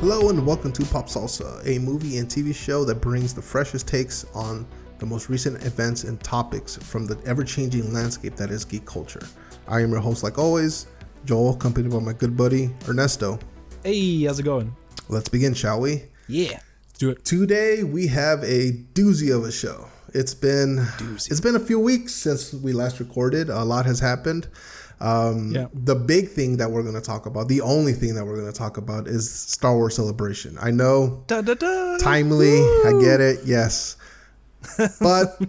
Hello and welcome to Pop Salsa, a movie and TV show that brings the freshest takes on the most recent events and topics from the ever-changing landscape that is geek culture. I am your host, like always, Joel, accompanied by my good buddy, Ernesto. Hey, how's it going? Let's begin, shall we? Yeah, let's do it. Today, we have a doozy of a show. It's been a few weeks since we last recorded. A lot has happened. The big thing that we're going to talk about, the only thing that we're going to talk about is Star Wars Celebration. I know, timely, woo! I get it, yes. But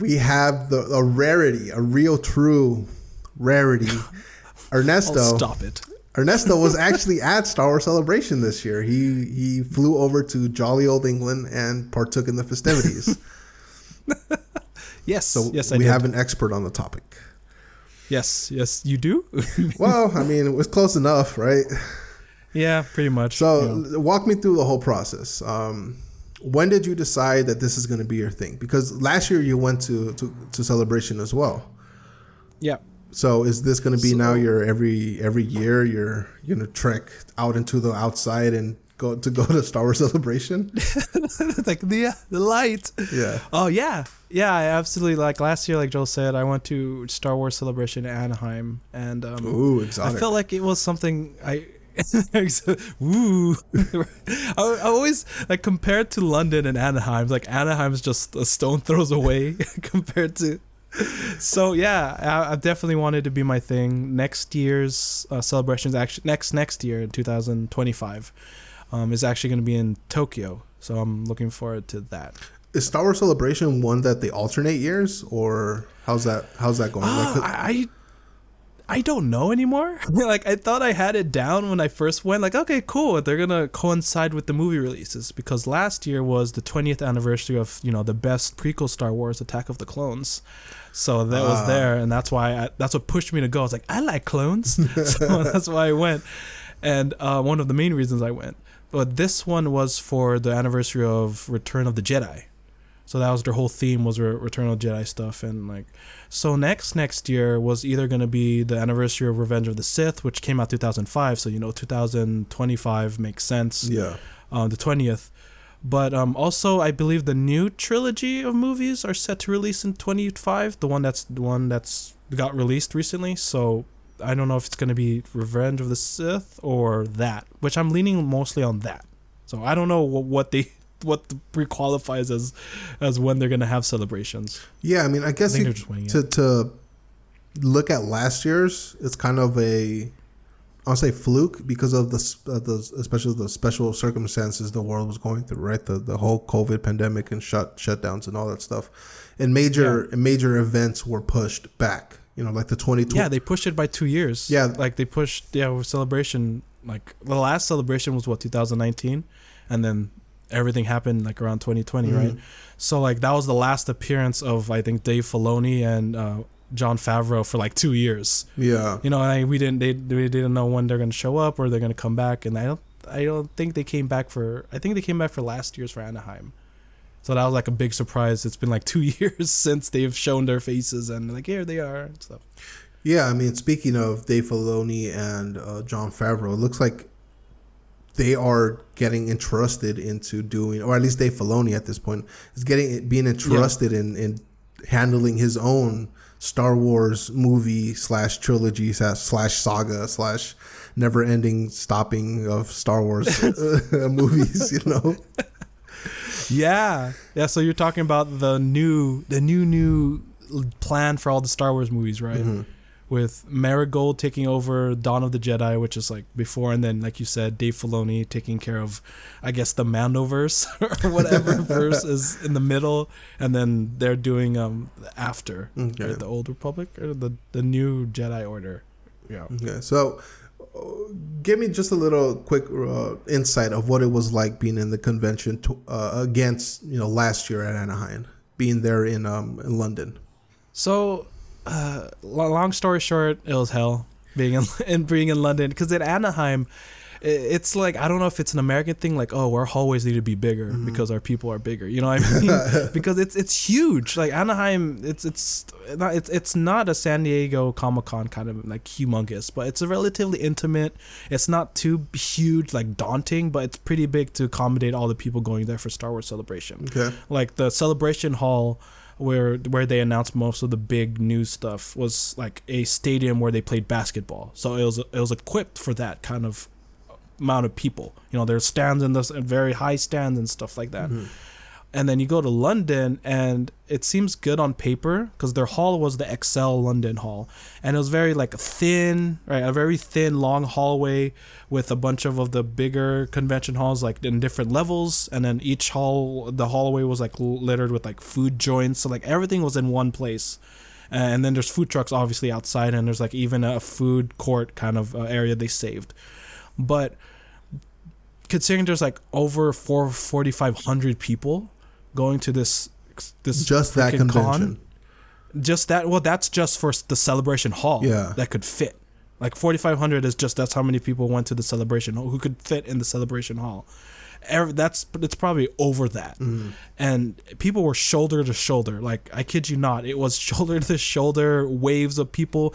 we have a real true rarity. Ernesto. Oh, stop it. Ernesto was actually at Star Wars Celebration this year. He flew over to jolly old England and partook in the festivities. Yes. So yes, we have an expert on the topic. Yes, you do? Well, I mean, it was close enough, right? Yeah, pretty much. So Walk me through the whole process. When did you decide that this is going to be your thing? Because last year you went to Celebration as well. Yeah. So is this going to be now your every year you're going to trek out into the outside and go to Star Wars Celebration? Like the light. Yeah. Oh yeah. Yeah, I absolutely, like last year, like Joel said, I went to Star Wars Celebration in Anaheim, and ooh, exotic. I felt like it was something I ooh. I always, like, compared to London and Anaheim, like Anaheim's just a stone throws away compared to. So yeah, I definitely wanted to be my thing. Next year's celebrations, actually next year in 2025. Is actually going to be in Tokyo, so I'm looking forward to that. Is Star Wars Celebration one that they alternate years, or how's that going? I don't know anymore. Like, I thought I had it down when I first went. Like, okay, cool, they're gonna coincide with the movie releases, because last year was the 20th anniversary of the best prequel Star Wars, Attack of the Clones. So that was there, and that's why that's what pushed me to go. I was like, I like clones, so that's why I went, and one of the main reasons I went. But this one was for the anniversary of Return of the Jedi. So that was their whole theme, was Return of the Jedi stuff. And like, so next year was either going to be the anniversary of Revenge of the Sith, which came out 2005. So, 2025 makes sense. Yeah. The 20th. But also, I believe the new trilogy of movies are set to release in 2025. The one that's got released recently. So I don't know if it's going to be Revenge of the Sith or that, which I'm leaning mostly on that. So I don't know what pre-qualifies as when they're going to have celebrations. Yeah, I mean, I guess to look at last year's, it's kind of a, I'll say, fluke because of the special circumstances the world was going through, right? The whole COVID pandemic and shutdowns and all that stuff, and major events were pushed back. Like the 2020. Yeah, they pushed it by 2 years. Yeah. Like they pushed, Celebration. Like the last Celebration was 2019. And then everything happened like around 2020, mm-hmm. right? So like that was the last appearance of, I think, Dave Filoni and John Favreau for like 2 years. Yeah. We didn't know when they're going to show up or they're going to come back. And I don't think they came back for last year's for Anaheim. So that was like a big surprise. It's been like 2 years since they've shown their faces, and like, here they are and stuff. Yeah, I mean, speaking of Dave Filoni and John Favreau, it looks like they are getting entrusted into doing, or at least Dave Filoni at this point is being entrusted in handling his own Star Wars movie / trilogy / saga / never ending stopping of Star Wars movies, Yeah. So you're talking about the new plan for all the Star Wars movies, right? Mm-hmm. With Marigold taking over Dawn of the Jedi, which is like before, and then like you said, Dave Filoni taking care of, I guess, the Mandoverse or whatever verse is in the middle, and then they're doing after right? The Old Republic or the New Jedi Order. Yeah. Okay. So. Give me just a little quick insight of what it was like being in the convention against last year at Anaheim, being there in London. So, long story short, it was hell being in London, because at Anaheim, it's like, I don't know if it's an American thing, like, oh, our hallways need to be bigger because our people are bigger. You know what I mean? Because it's huge. Like Anaheim, it's not a San Diego Comic-Con kind of like humongous, but it's a relatively intimate. It's not too huge, like daunting, but it's pretty big to accommodate all the people going there for Star Wars Celebration. Okay. Like the Celebration Hall, where they announced most of the big news stuff, was like a stadium where they played basketball. So it was equipped for that kind of amount of people. You know, there's stands and those very high stands and stuff like that. Mm-hmm. And then you go to London, and it seems good on paper because their hall was the XL London hall, and it was very like thin, right? A very thin, long hallway with a bunch of the bigger convention halls, like in different levels. And then each hall, the hallway was like littered with like food joints, so like everything was in one place. And then there's food trucks obviously outside, and there's like even a food court kind of area they saved, but considering there's like over 4,500 people going to this just that convention, that's just for the Celebration Hall. Yeah, that could fit like 4,500 is just, that's how many people went to the Celebration Hall who could fit in the Celebration Hall. It's probably over that, and people were shoulder to shoulder. Like I kid you not, it was shoulder to shoulder waves of people.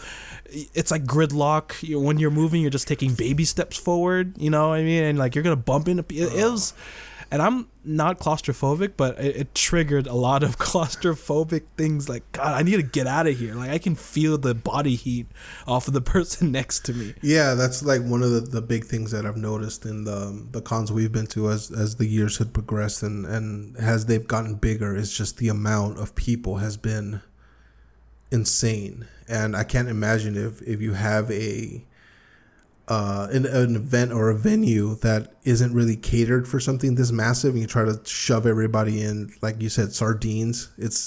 It's like gridlock. When you're moving, you're just taking baby steps forward. You know what I mean? And like you're gonna bump into people. And I'm not claustrophobic, but it triggered a lot of claustrophobic things. Like, God, I need to get out of here. Like, I can feel the body heat off of the person next to me. Yeah, that's like one of the big things that I've noticed in the cons we've been to as the years had progressed and as they've gotten bigger, is just the amount of people has been insane. And I can't imagine if you have an event or a venue that isn't really catered for something this massive, and you try to shove everybody in, like you said, sardines. It's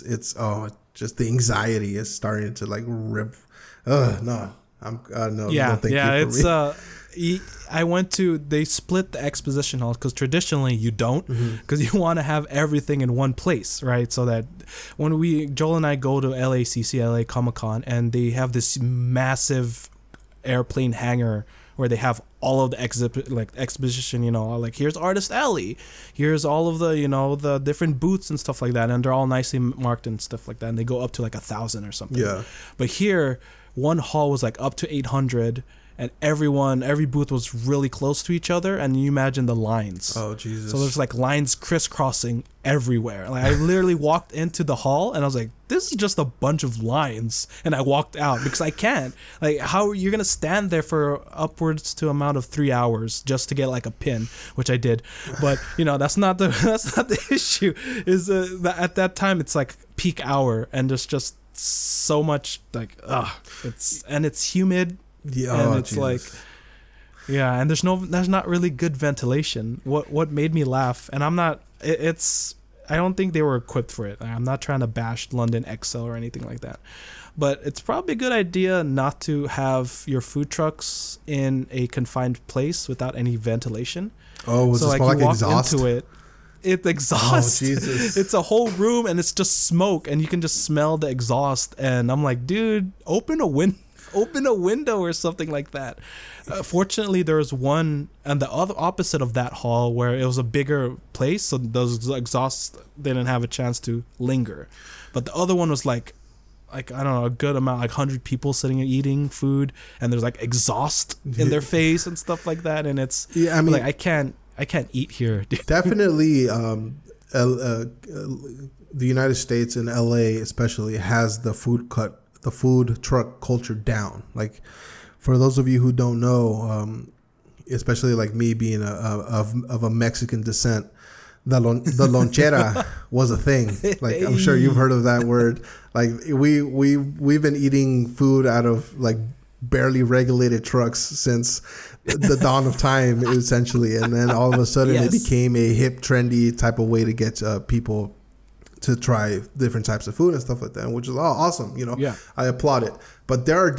just the anxiety is starting to like rip. I went to, they split the exposition hall because traditionally you don't, because you want to have everything in one place, right? So that when Joel and I go to LACC, LA Comic-Con, and they have this massive airplane hangar where they have all of the exposition, you know, like here's Artist Alley, here's all of the, you know, the different booths and stuff like that, and they're all nicely marked and stuff like that, and they go up to like 1,000 or something. Yeah. But here, one hall was like up to 800, and every booth was really close to each other, and you imagine the lines. Oh, Jesus. So there's like lines crisscrossing everywhere. Like I literally walked into the hall, and I was like, this is just a bunch of lines, and I walked out because I can't. Like, how you're going to stand there for upwards to amount of 3 hours just to get like a pin, which I did. But, you know, that's not the issue. Is at that time, it's like peak hour, and there's just so much like, it's humid. Yeah, and it's like, yeah, and there's not really good ventilation. What made me laugh, and I'm not. I don't think they were equipped for it. I'm not trying to bash London XL or anything like that, but it's probably a good idea not to have your food trucks in a confined place without any ventilation. Oh, was so this like you walk exhaust? Into it. It exhausts. Oh, Jesus. It's a whole room, and it's just smoke, and you can just smell the exhaust. And I'm like, dude, open a window. Open a window or something like that. Fortunately, there was one on the other opposite of that hall where it was a bigger place, so those exhausts didn't have a chance to linger. But the other one was like I don't know, a good amount, like 100 people sitting and eating food, and there's like exhaust in their face and stuff like that. And it's like I can't eat here. Dude. Definitely, the United States and LA especially has the food truck culture down. Like, for those of you who don't know, especially like me being of a Mexican descent, the lonchera was a thing. Like, I'm sure you've heard of that word. Like, we've been eating food out of like barely regulated trucks since the dawn of time, essentially. And then all of a sudden, It became a hip, trendy type of way to get people to try different types of food and stuff like that, which is awesome, you know. Yeah. I applaud it. But there is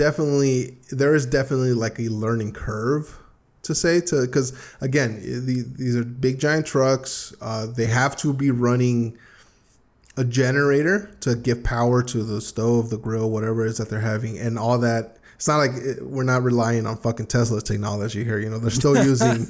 definitely like a learning curve because again, these are big giant trucks. They have to be running a generator to give power to the stove, the grill, whatever it is that they're having, and all that It's not like we're not relying on fucking Tesla's technology here. You know, they're still using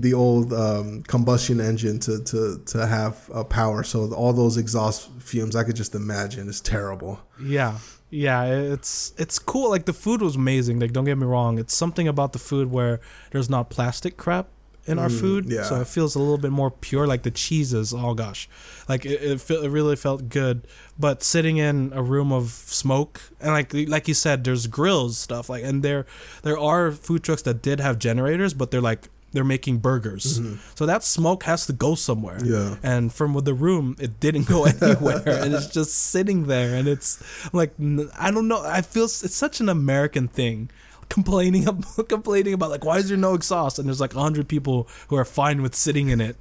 the old combustion engine to have power. So all those exhaust fumes, I could just imagine, it's terrible. Yeah. Yeah, it's cool. Like, the food was amazing. Like, don't get me wrong. It's something about the food where there's not plastic crap in our food. Yeah. So it feels a little bit more pure. Like, the cheeses, oh gosh. Like, it really felt good. But sitting in a room of smoke, and like you said, there's grills, stuff. Like, and there are food trucks that did have generators, but they're making burgers. Mm-hmm. So that smoke has to go somewhere. Yeah. And from the room, it didn't go anywhere. And it's just sitting there. And it's like, I don't know. I feel it's such an American thing. Complaining about, like, why is there no exhaust? And there's like 100 people who are fine with sitting in it,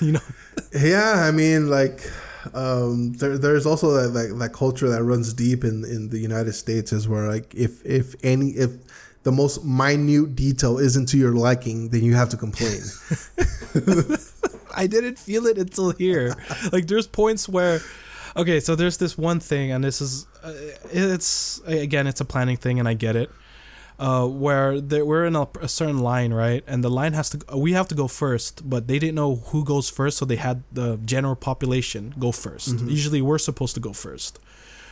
you know? Yeah. I mean, like, there's also that culture that runs deep in the United States, is where, like, if the most minute detail isn't to your liking, then you have to complain. I didn't feel it until here. Like, there's points where, okay, so there's this one thing, and this is, it's a planning thing, and I get it, where we're in a certain line, right? And the line we have to go first, but they didn't know who goes first, so they had the general population go first. Mm-hmm. Usually we're supposed to go first.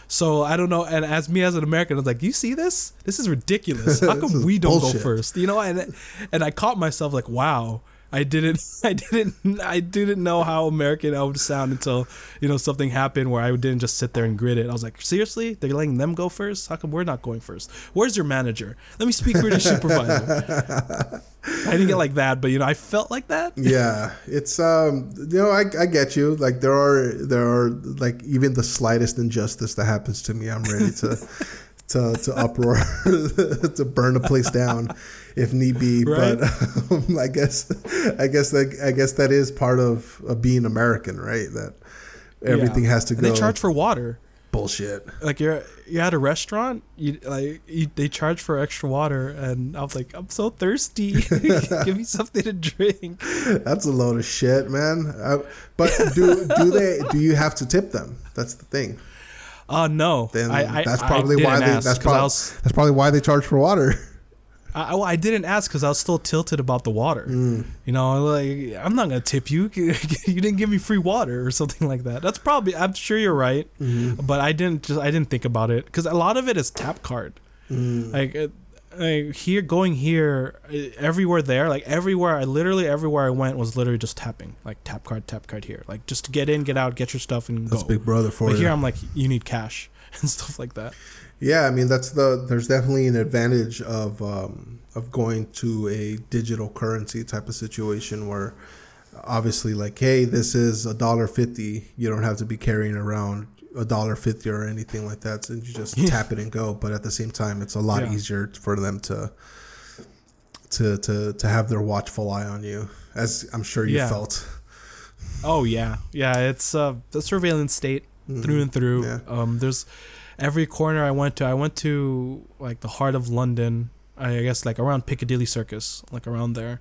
So I don't know, and as an American, I was like, "You see this? This is ridiculous. How come we don't go first?" You know, and I caught myself like, "Wow, I didn't know how American I would sound until, you know, something happened where I didn't just sit there and grit it." I was like, "Seriously? They're letting them go first? How come we're not going first? Where's your manager? Let me speak with your supervisor." I didn't get like that, but, you know, I felt like that. Yeah, it's, you know, I get you. Like, there are like, even the slightest injustice that happens to me, I'm ready to uproar, to burn a place down if need be. Right? But I guess that is part of being American, right? That everything has to go. And they charge for water. Bullshit. Like, you're at a restaurant, they charge for extra water, and I was like, I'm so thirsty. Give me something to drink. That's a load of shit, man. But do you have to tip them? That's the thing. No. Then that's probably why they charge for water. I didn't ask because I was still tilted about the water. Mm. You know, like, I'm not going to tip you. You didn't give me free water or something like that. That's probably, I'm sure you're right. Mm-hmm. But I didn't think about it because a lot of it is tap card. Mm. Like everywhere I went was literally just tapping, like tap card here. Like, just to get in, get out, get your stuff and go. That's Big Brother for you. But here I'm like, you need cash and stuff like that. Yeah, I mean, there's definitely an advantage of going to a digital currency type of situation where, obviously, like, hey, this is $1.50. You don't have to be carrying around $1.50 or anything like that, so you just tap it and go. But at the same time, it's a lot easier for them to have their watchful eye on you, as I'm sure you felt. Oh yeah, yeah. It's the surveillance state through and through. Yeah. There's. Every corner I went to like the heart of London, I guess, like around Piccadilly Circus, like around there.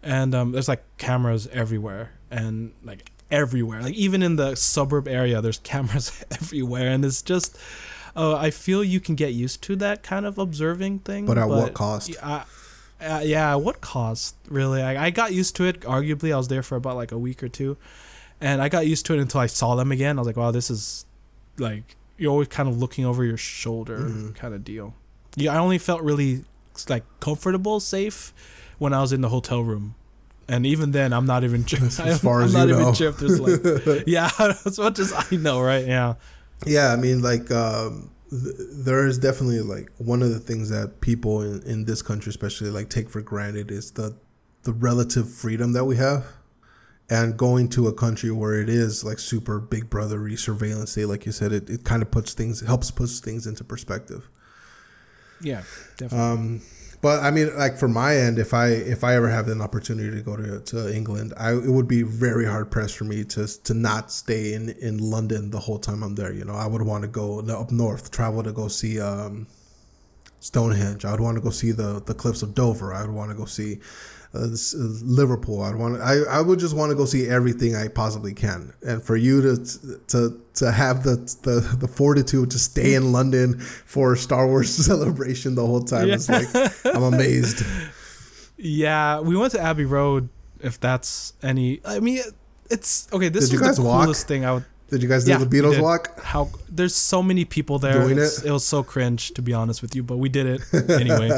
And there's like cameras everywhere, and like everywhere. Like, even in the suburb area, there's cameras everywhere. And it's just, I feel you can get used to that kind of observing thing. But what cost? Yeah, what cost, really? I got used to it, arguably. I was there for about like a week or two. And I got used to it until I saw them again. I was like, wow, this is like... You're always kind of looking over your shoulder, kind of deal. Yeah, I only felt really like comfortable, safe when I was in the hotel room, and even then, I'm not even sure. As much as I know, right? Yeah. Yeah, I mean, like, there is definitely like one of the things that people in this country, especially, like, take for granted is the relative freedom that we have. And going to a country where it is like super Big Brother-y surveillance state, like you said, it kind of helps push things into perspective. Yeah, definitely. But I mean, like, from my end, if I ever have an opportunity to go to England, it would be very hard pressed for me to not stay in London the whole time I'm there. You know, I would want to go up north, travel to go see Stonehenge. I would want to go see the Cliffs of Dover. I would want to go see Liverpool. I would just want to go see everything I possibly can. And for you to have the fortitude to stay in London for Star Wars Celebration the whole time, It's like, I'm amazed. Yeah, we went to Abbey Road. If that's any, I mean, it's okay. This is the coolest thing. Did you guys do the Beatles walk? How there's so many people there. It was so cringe, to be honest with you, but we did it anyway.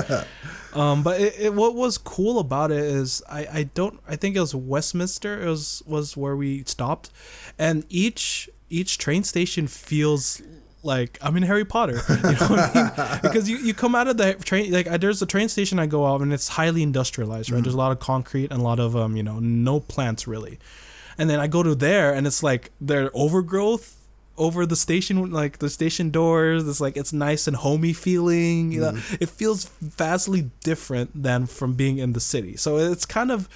But what was cool about it is I think it was Westminster was where we stopped, and each train station feels like I'm in Harry Potter, you know what I mean? Because you come out of the train, like there's a train station I go out and it's highly industrialized, right? Mm-hmm. There's a lot of concrete and a lot of no plants really. And then I go to there and it's like their overgrowth over the station, like the station doors. It's like it's nice and homey feeling. You know, it feels vastly different than from being in the city. So it's kind of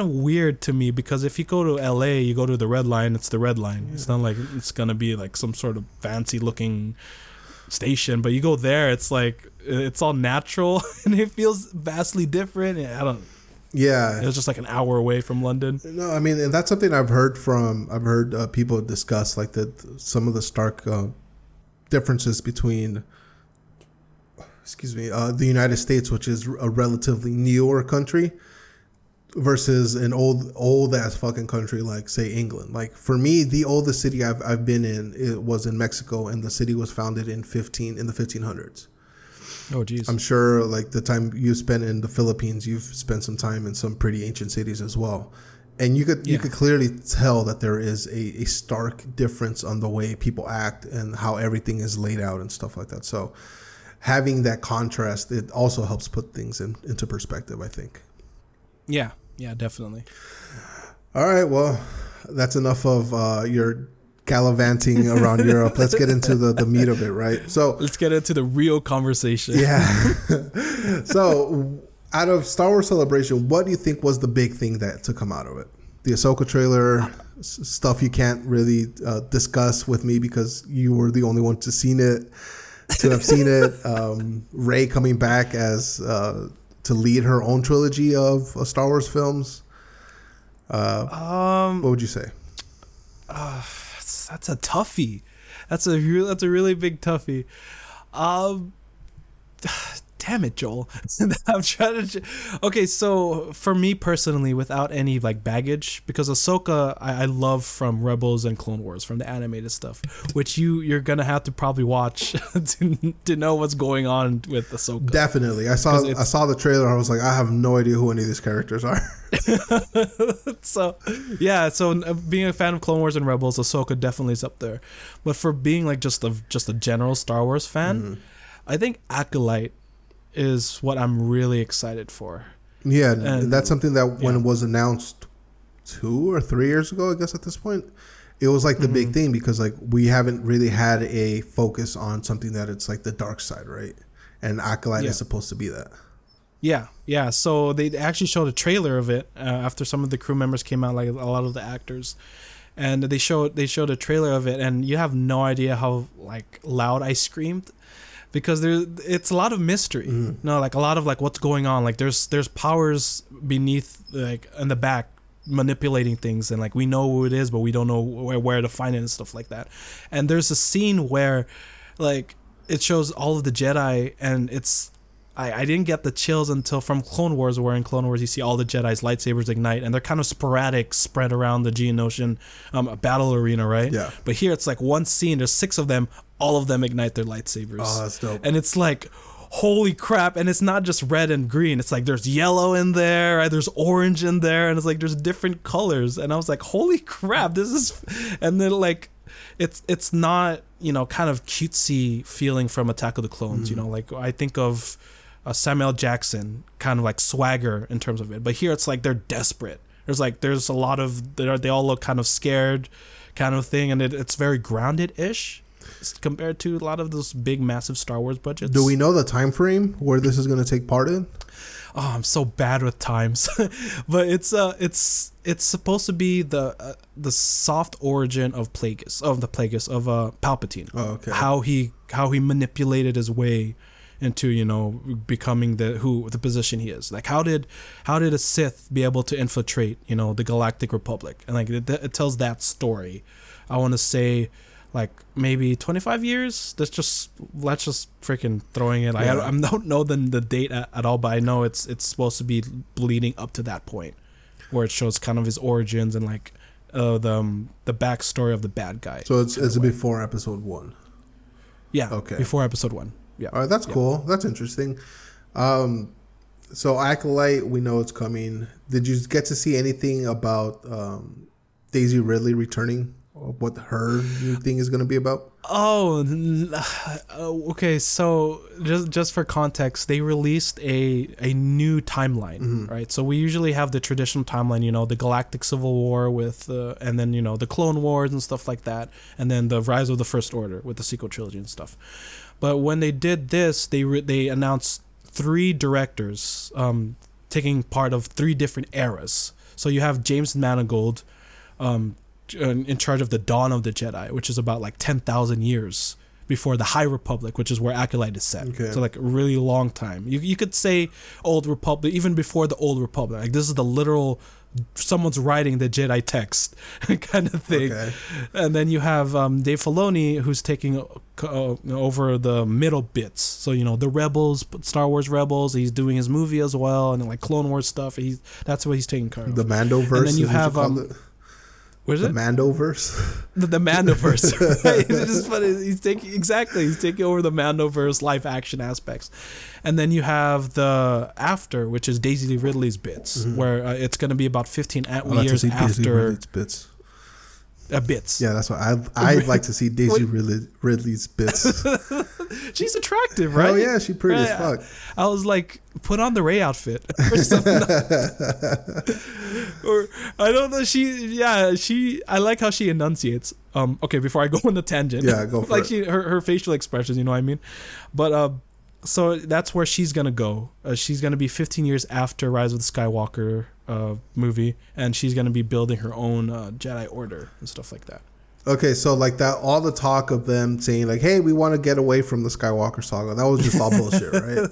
weird to me, because if you go to LA, you go to the Red Line. It's the Red Line. Yeah. It's not like it's gonna be like some sort of fancy looking station, but you go there, it's like it's all natural and it feels vastly different. And I don't. Yeah, it was just like an hour away from London. No, I mean, and that's something I've heard people discuss, like that some of the stark differences between, the United States, which is a relatively newer country, versus an old ass fucking country like, say, England. Like for me, the oldest city I've been in, it was in Mexico, and the city was founded in the 1500s. Oh, geez. I'm sure like the time you spent in the Philippines, you've spent some time in some pretty ancient cities as well. And you could clearly tell that there is a stark difference on the way people act and how everything is laid out and stuff like that. So having that contrast, it also helps put things into perspective, I think. Yeah. Yeah, definitely. All right. Well, that's enough of your gallivanting around Europe. Let's get into the meat of it, right? So let's get into the real conversation. Yeah. So out of Star Wars Celebration, what do you think was the big thing that to come out of it? The Ahsoka trailer, stuff you can't really discuss with me because you were the only one to have seen it. Rey coming back as to lead her own trilogy of Star Wars films. What would you say? That's a toughie. That's a really big toughie. Damn it, Joel. I'm trying to. Okay, so for me personally, without any like baggage, because Ahsoka, I love from Rebels and Clone Wars, from the animated stuff, which you're gonna have to probably watch to know what's going on with Ahsoka. Definitely, I saw the trailer. And I was like, I have no idea who any of these characters are. So being a fan of Clone Wars and Rebels, Ahsoka definitely is up there. But for being like just a general Star Wars fan, I think Acolyte is what I'm really excited for. Yeah, and that's something that when it was announced 2 or 3 years ago, I guess at this point, it was like the big thing, because like we haven't really had a focus on something that it's like the dark side, right? And Acolyte is supposed to be that. Yeah. So they actually showed a trailer of it after some of the crew members came out, like a lot of the actors, and they showed a trailer of it, and you have no idea how like loud I screamed, because it's a lot of mystery. No, like a lot of like what's going on. Like there's powers beneath, like in the back, manipulating things, and like we know who it is, but we don't know where to find it and stuff like that. And there's a scene where, like, it shows all of the Jedi, and it's. I didn't get the chills until from Clone Wars, where in Clone Wars you see all the Jedi's lightsabers ignite, and they're kind of sporadic, spread around the Geonosian battle arena, right? Yeah. But here it's like one scene, there's 6 of them, all of them ignite their lightsabers. Oh, that's dope. And it's like, holy crap. And it's not just red and green. It's like there's yellow in there, right? There's orange in there, and it's like there's different colors. And I was like, holy crap, this is... And then like... It's not, you know, kind of cutesy feeling from Attack of the Clones, you know, like I think of Samuel Jackson kind of like swagger in terms of it. But here it's like they're desperate. There's a lot of, they all look kind of scared kind of thing. And it's very grounded-ish compared to a lot of those big, massive Star Wars budgets. Do we know the time frame where this is going to take part in? Oh, I'm so bad with times, but it's supposed to be the soft origin of Plagueis, of Palpatine. Oh, okay. How he manipulated his way into, you know, becoming the position he is. Like, how did a Sith be able to infiltrate, you know, the Galactic Republic? And like it tells that story. I want to say, like, maybe 25 years. That's just freaking throwing it. Yeah. I don't know the date at all, but I know it's supposed to be leading up to that point, where it shows kind of his origins and like the backstory of the bad guy. So it's before Episode 1. Yeah. Okay. Before Episode 1. Yeah. All right. That's cool. That's interesting. So Acolyte, we know it's coming. Did you get to see anything about Daisy Ridley returning? What her new thing is going to be about? Oh, okay. So just for context, they released a new timeline, mm-hmm. right? So we usually have the traditional timeline, you know, the Galactic Civil War with, and then, you know, the Clone Wars and stuff like that, and then the Rise of the First Order with the sequel trilogy and stuff. But when they did this, they announced 3 directors taking part of 3 different eras. So you have James Mangold, in charge of the Dawn of the Jedi, which is about like 10,000 years before the High Republic, which is where Acolyte is set. Okay. So like a really long time. You could say Old Republic, even before the Old Republic. Like, this is the literal, someone's writing the Jedi text kind of thing. Okay. And then you have Dave Filoni, who's taking over the middle bits. So, you know, the Rebels, Star Wars Rebels, he's doing his movie as well, and like Clone Wars stuff. That's what he's taking care of. The Mandoverse. And then you have... The Mandoverse? The Mandoverse. Right? It's just funny. He's taking over the Mandoverse live action aspects. And then you have the After, which is Daisy Ridley's bits, mm-hmm. where it's going to be about 15 years after. Daisy Ridley's bits. Bits. Yeah, that's what I'd like to see. Daisy Ridley's bits. She's attractive, right? Oh yeah, she's pretty as fuck. I was like, put on the Rey outfit or something. Or I don't know. I like how she enunciates. Okay, before I go on the tangent. Yeah, go for like it. Her facial expressions. You know what I mean? But so that's where she's gonna go. She's gonna be 15 years after Rise of the Skywalker. Movie, and she's going to be building her own Jedi Order and stuff like that. Okay, so like that, all the talk of them saying like, hey, we want to get away from the Skywalker saga, that was just all bullshit, right?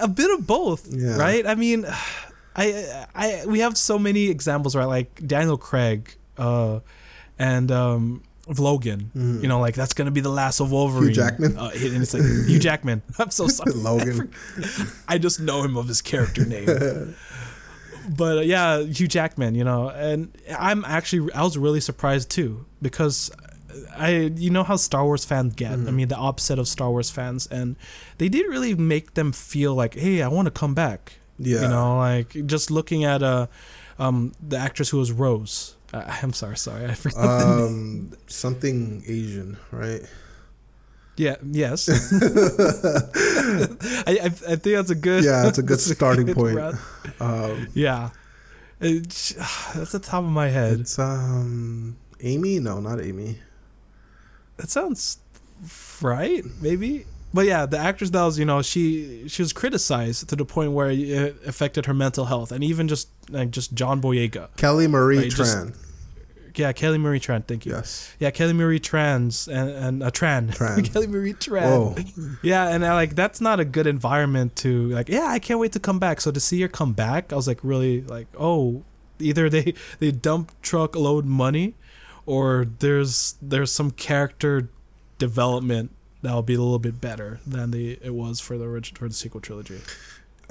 A bit of both, yeah. Right? I mean, we have so many examples, right? Like Daniel Craig and Logan, mm-hmm. you know, like that's gonna be the last of Wolverine. Hugh Jackman, and it's like Hugh Jackman. I'm so sorry, Logan. I just know him of his character name. But yeah, Hugh Jackman, you know, and I was really surprised too, because you know how Star Wars fans get. Mm-hmm. I mean, the opposite of Star Wars fans, and they didn't really make them feel like, hey, I want to come back. Yeah, you know, like just looking at the actress who was Rose. I'm sorry. I forgot the name. Something Asian, right? Yeah. Yes. I think that's a good. Yeah, it's a good starting point. Yeah, that's the top of my head. It's Amy. No, not Amy. That sounds right. Maybe. But yeah, the actress that was, you know, she was criticized to the point where it affected her mental health, and even just John Boyega, Kelly Marie Tran. Kelly Marie Tran. Thank you. Yes. Yeah, Kelly Marie Tran's and Tran. Kelly Marie Tran. Whoa. Yeah, and that's not a good environment to I can't wait to come back. So to see her come back, I was like really like, oh, either they dump truck load money, or there's some character development that'll be a little bit better than it was for the original, for the sequel trilogy.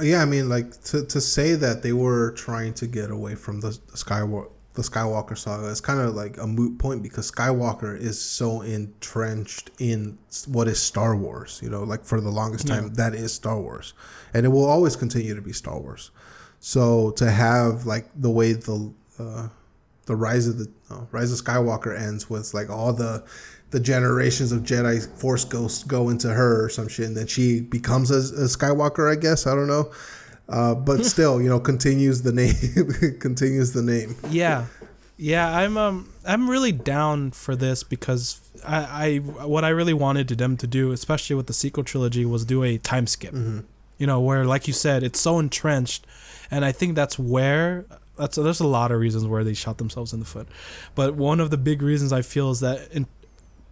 Yeah, I mean, like to say that they were trying to get away from the Skywalker saga is kind of like a moot point, because Skywalker is so entrenched in what is Star Wars. You know, like for the longest time, that is Star Wars, and it will always continue to be Star Wars. So to have like the way the Rise of Skywalker ends with like all the generations of Jedi Force ghosts go into her or some shit, and then she becomes a Skywalker, I guess. I don't know, but still, you know, continues the name. Yeah. I'm really down for this, because what I really wanted them to do, especially with the sequel trilogy, was do a time skip. Mm-hmm. You know, where like you said, it's so entrenched, and I think that's where. There's a lot of reasons where they shot themselves in the foot, but one of the big reasons I feel is that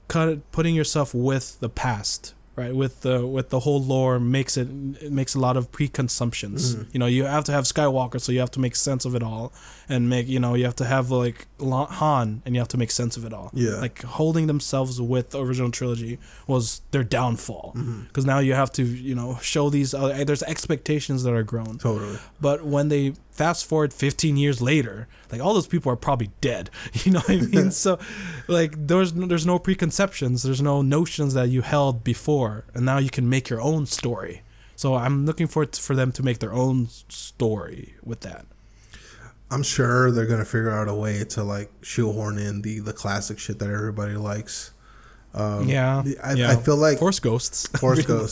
putting yourself with the past, right, with the whole lore makes it makes a lot of pre-consumptions. Mm-hmm. You know, you have to have Skywalker, so you have to make sense of it all, and make, you know, you have to have like Han, and you have to make sense of it all. Yeah, like holding themselves with the original trilogy was their downfall, because now you have to, you know, show these other, there's expectations that are grown. Totally. But when they fast forward 15 years later, like all those people are probably dead. You know what I mean? So, like, there's no preconceptions, there's no notions that you held before, and now you can make your own story. So I'm looking forward for them to make their own story with that. I'm sure they're gonna figure out a way to like shoehorn in the classic shit that everybody likes. I feel like Force Ghosts.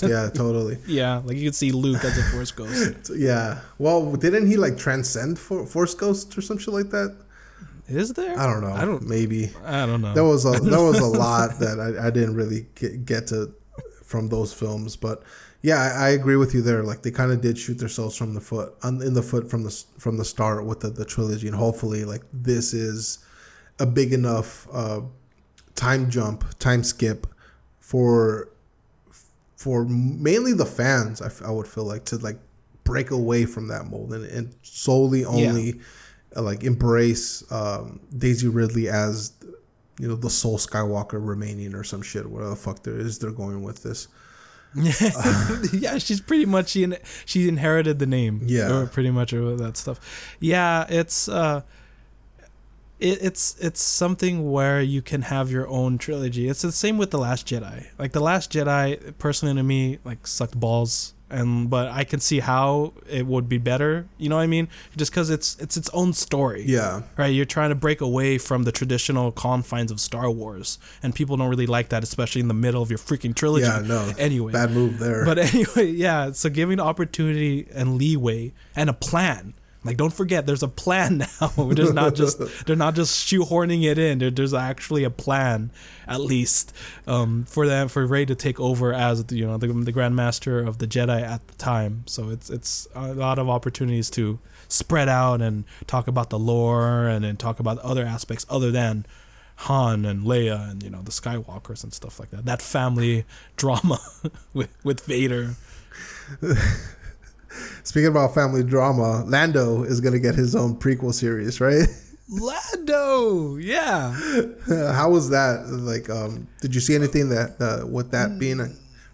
Yeah, totally. Yeah, like you could see Luke as a Force Ghost. Yeah. Well, didn't he like transcend Force Ghosts or some shit like that? Is there? I don't know. I don't know. There was a lot that I didn't really get to from those films, but yeah, I agree with you there. Like they kind of did shoot themselves from the start with the trilogy, and hopefully like this is a big enough time skip for mainly the fans, I would feel like, to like break away from that mold and solely only like embrace Daisy Ridley as, you know, the sole Skywalker remaining or some shit, whatever the fuck there is they're going with this. Yeah, she's pretty much she inherited the name, pretty much that stuff. Yeah, it's something where you can have your own trilogy. It's the same with The Last Jedi. Like The Last Jedi, personally to me, like sucked balls, but I can see how it would be better. You know what I mean? Just because it's its own story. Yeah. Right. You're trying to break away from the traditional confines of Star Wars, and people don't really like that, especially in the middle of your freaking trilogy. Yeah. No. Anyway. Bad move there. But anyway, yeah. So giving opportunity and leeway and a plan. Like, don't forget, there's a plan now. They're not just shoehorning it in. There's actually a plan, at least, for Rey to take over as, you know, the Grand Master of the Jedi at the time. So it's a lot of opportunities to spread out and talk about the lore and then talk about other aspects other than Han and Leia and, you know, the Skywalkers and stuff like that. That family drama with Vader. Speaking about family drama, Lando is going to get his own prequel series, right? Lando, yeah. How was that? Like, did you see anything that with that being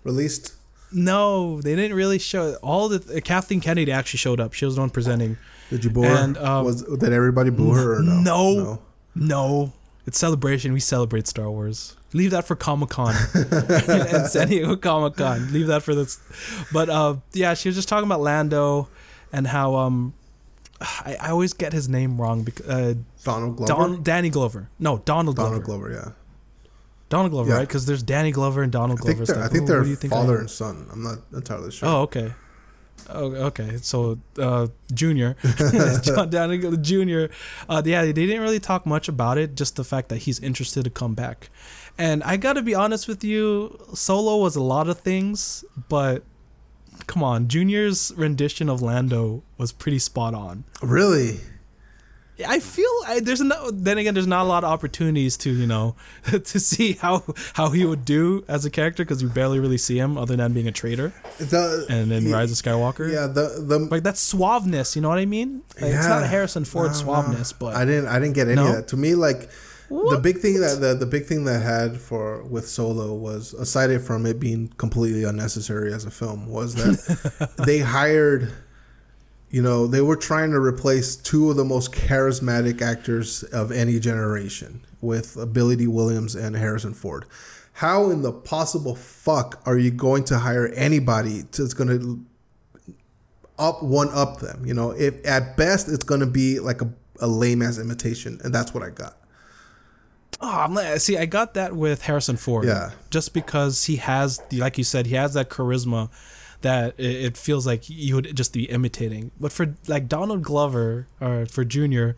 released? No, they didn't really show all the. Kathleen Kennedy actually showed up. She was the one presenting. Did you boo her? And, did everybody boo her or no? No. It's Celebration. We celebrate Star Wars. Leave that for Comic-Con and San Diego Comic-Con. Leave that for this. But yeah, she was just talking about Lando and how I always get his name wrong. Because, Donald Glover? Danny Glover. No, Donald Glover, yeah. Donald Glover, yeah. Right? Because there's Danny Glover and Donald Glover. I think they're father and son. I'm not entirely sure. Oh, okay. Oh, okay. So, Junior, John Downey Junior. Yeah, they didn't really talk much about it. Just the fact that he's interested to come back. And I gotta be honest with you, Solo was a lot of things, but come on, Junior's rendition of Lando was pretty spot on. Really? I feel there's no. Then again, there's not a lot of opportunities to, you know, to see how he would do as a character, because you barely really see him other than being a traitor. Rise of Skywalker. Yeah, the like that suaveness. You know what I mean? Like, yeah, it's not Harrison Ford suaveness, but I didn't get any of that. To me, like what? The big thing that the big thing that I had with Solo was, aside from it being completely unnecessary as a film, was that they hired. You know, they were trying to replace two of the most charismatic actors of any generation with Billy Dee Williams and Harrison Ford. How in the possible fuck are you going to hire anybody that's going to one-up them? You know, if at best it's going to be like a lame-ass imitation, and that's what I got. I got that with Harrison Ford. Yeah. Just because he has, like you said, he has that charisma that it feels like you would just be imitating. But for like Donald Glover or for Junior,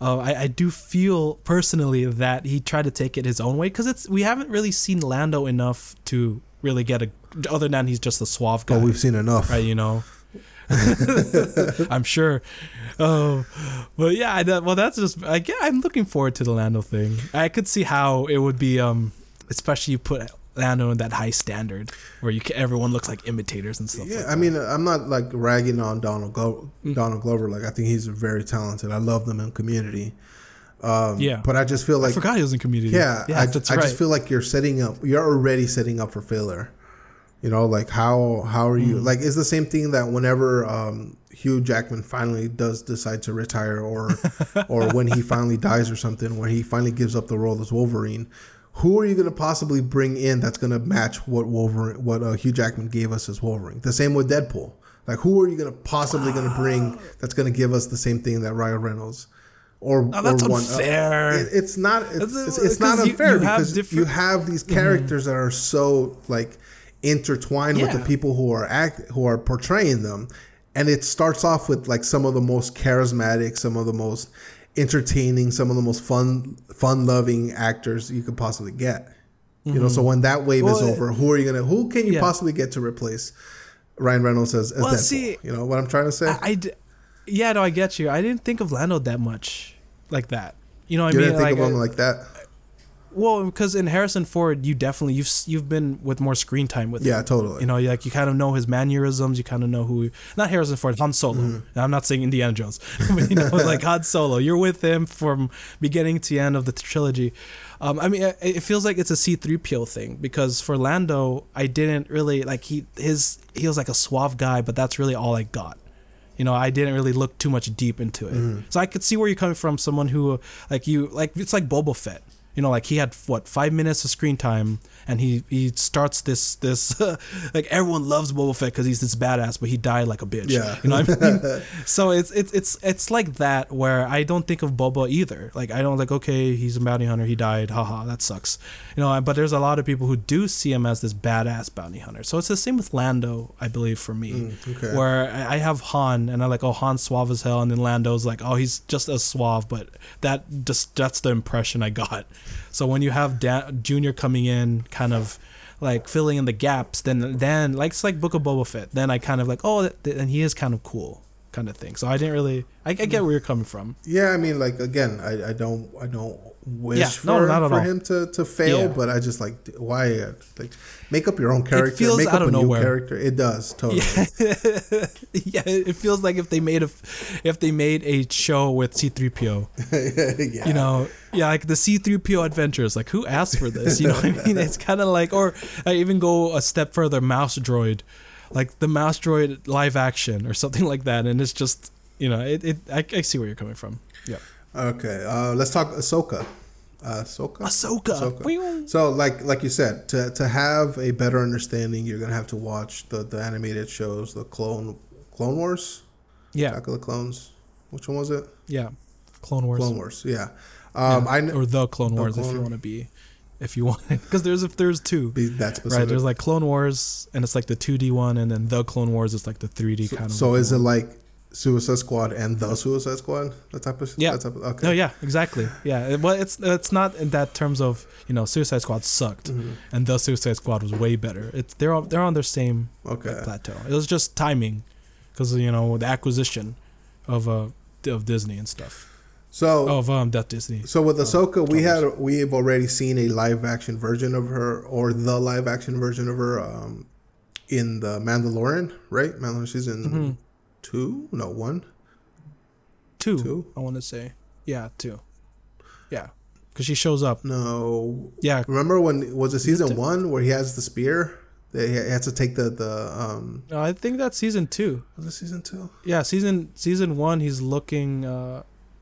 I do feel personally that he tried to take it his own way, because we haven't really seen Lando enough to really get other than he's just a suave guy. Oh, we've seen enough, right? You know. I'm sure. But yeah, that's just I'm looking forward to the Lando thing. I could see how it would be, especially you put Lando in that high standard where you can, everyone looks like imitators and stuff. Yeah, like that. I mean, I'm not like ragging on Donald Glover. Like, I think he's very talented. I love them in Community. Yeah, but I just feel like I forgot he was in Community. Yeah, I just feel like you're already setting up for failure. You know, like how are you? Like, it's the same thing that whenever Hugh Jackman finally does decide to retire, or when he finally dies or something, where he finally gives up the role as Wolverine. Who are you going to possibly bring in that's going to match what Hugh Jackman gave us as Wolverine? The same with Deadpool. Like, who are you going to possibly going to bring that's going to give us the same thing that Ryan Reynolds or no, that's or one? Unfair. It's not. It's not unfair because you have these characters that are so like intertwined with the people who are portraying them, and it starts off with like some of the most charismatic, some of the most entertaining, some of the most fun-loving actors you could possibly get. You know, so when that wave is over, who can you possibly get to replace Ryan Reynolds as Deadpool? See, you know what I'm trying to say? I get you. I didn't think of Lando that much like that. You know what I mean? You didn't think of him like that? Well, because in Harrison Ford, you definitely, you've been with more screen time with him. Yeah, totally. You know, like, you kind of know his mannerisms, you kind of know not Harrison Ford, Han Solo. Mm-hmm. I'm not saying Indiana Jones, but you know, like Han Solo. You're with him from beginning to end of the trilogy. I mean, it feels like it's a C3PO thing, because for Lando, I didn't really, like, he was like a suave guy, but that's really all I got. You know, I didn't really look too much deep into it. Mm-hmm. So I could see where you're coming from, someone who, like you, like, it's like Boba Fett. You know, like, he had, 5 minutes of screen time, and he starts this like, everyone loves Boba Fett because he's this badass, but he died like a bitch. Yeah. You know what I mean? So it's like that, where I don't think of Boba either. Like, I don't, like, okay, he's a bounty hunter, he died, haha, that sucks. You know, but there's a lot of people who do see him as this badass bounty hunter. So it's the same with Lando, I believe, for me, where I have Han, and I'm like, oh, Han's suave as hell, and then Lando's like, oh, he's just as suave, but that's the impression I got. So when you have Junior coming in, kind of like filling in the gaps, then like it's like Book of Boba Fett. Then I kind of like, oh, and he is kind of cool, kind of thing. So I didn't really, I get where you're coming from. Yeah, I mean, like, again, I don't wish for him to fail, but I just like, why? Like, make up your own character. It feels make up out of a nowhere. New character. It does, totally. Yeah, it feels like if they made a show with C3PO. Yeah. You know, yeah, like the C3PO Adventures. Like, who asked for this? You know what I mean? It's kind of like, or I even go a step further, Mouse Droid, like the Mouse Droid live action or something like that. And it's just, you know, I see where you're coming from. Yeah. Okay, let's talk Ahsoka. Ahsoka. So, like you said, to have a better understanding, you're gonna have to watch the animated shows, the Clone Wars. Yeah. Attack of the Clones. Which one was it? Yeah. Clone Wars. Yeah. Or the Clone Wars, if you want to be. If you want, because there's two. That's specific. Right, there's like Clone Wars, and it's like the 2D one, and then the Clone Wars is like the 3D kind of. So is it like Suicide Squad and the Suicide Squad, that type of okay. No, yeah, exactly. Yeah, well, it's not in that terms of, you know, Suicide Squad sucked and the Suicide Squad was way better. They're on their same plateau. It was just timing, because, you know, the acquisition of Disney and stuff. So that Disney. So with Ahsoka, we have already seen a live action version of her, or the live action version of her, in the Mandalorian, right? Mandalorian season. Mm-hmm. Two. I want to say, yeah, two, yeah, because she shows up. No, yeah, remember when was it season one where he has the spear? That he has to take the. No, I think that's season two. Was it season two? Yeah, season one. He's looking.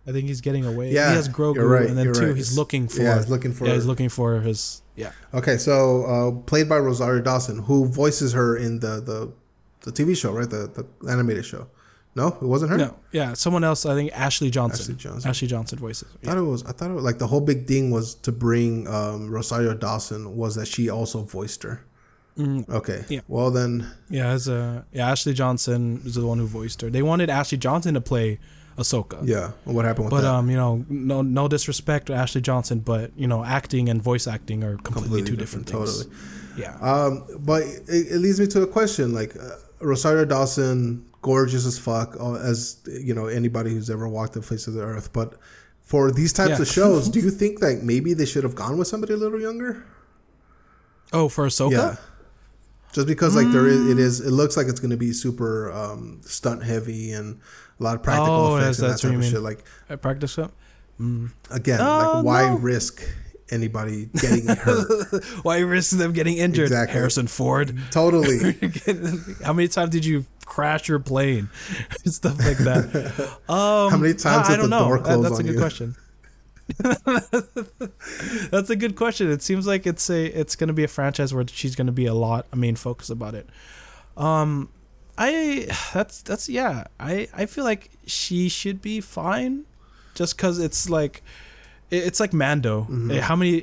I think he's getting away. Yeah, he has Grogu, you're right, and then two, right. He's looking for. Yeah, he's looking for his. Yeah. Okay, so played by Rosario Dawson, who voices her in the TV show, right? The animated show. No, it wasn't her. No, yeah, someone else. I think Ashley Johnson. Ashley Johnson voices. Yeah. I thought it was like the whole big thing was to bring Rosario Dawson, was that she also voiced her. Okay. Yeah. Well then. Yeah, Ashley Johnson is the one who voiced her. They wanted Ashley Johnson to play Ahsoka. Yeah. Well, what happened with that? But you know, no disrespect to Ashley Johnson, but you know, acting and voice acting are completely two different things. Totally. Yeah. But it leads me to a question, like. Rosario Dawson, gorgeous as fuck, as you know, anybody who's ever walked the face of the earth. But for these types of shows, do you think like maybe they should have gone with somebody a little younger? Oh, for Ahsoka? Yeah. Just because like there is, it looks like it's going to be super stunt heavy and a lot of practical effects and that type of shit. Like I practice up. Again, like why risk anybody getting hurt? Why risk them getting injured? Exactly. Harrison Ford. Totally. How many times did you crash your plane? Stuff like that. How many times did the door close on you? That's a good question. That's a good question. It seems like it's going to be a franchise where she's going to be a main focus about it. I feel like she should be fine, just because it's like Mando. Mm-hmm. How many,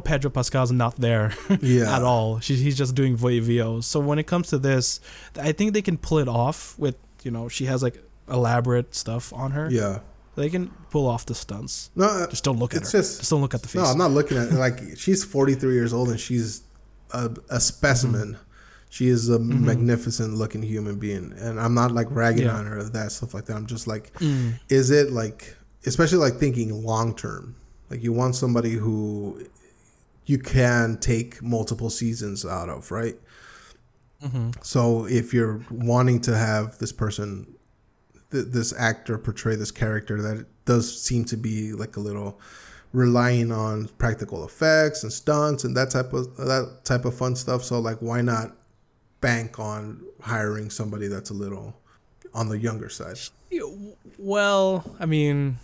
Pedro Pascal's not there at all. He's just doing voice. So when it comes to this, I think they can pull it off with she has like elaborate stuff on her. Yeah. They can pull off the stunts. No, just don't look at her. Just don't look at the face. No, I'm not looking at it. Like, she's 43 years old and she's a specimen. Mm-hmm. She is a magnificent looking human being. And I'm not like ragging on her or that stuff like that. I'm just like, is it like, especially like thinking long term. Like, you want somebody who you can take multiple seasons out of, right? Mm-hmm. So if you're wanting to have this person, this actor portray this character that does seem to be like a little relying on practical effects and stunts and that type of fun stuff. So like, why not bank on hiring somebody that's a little on the younger side? Well, I mean,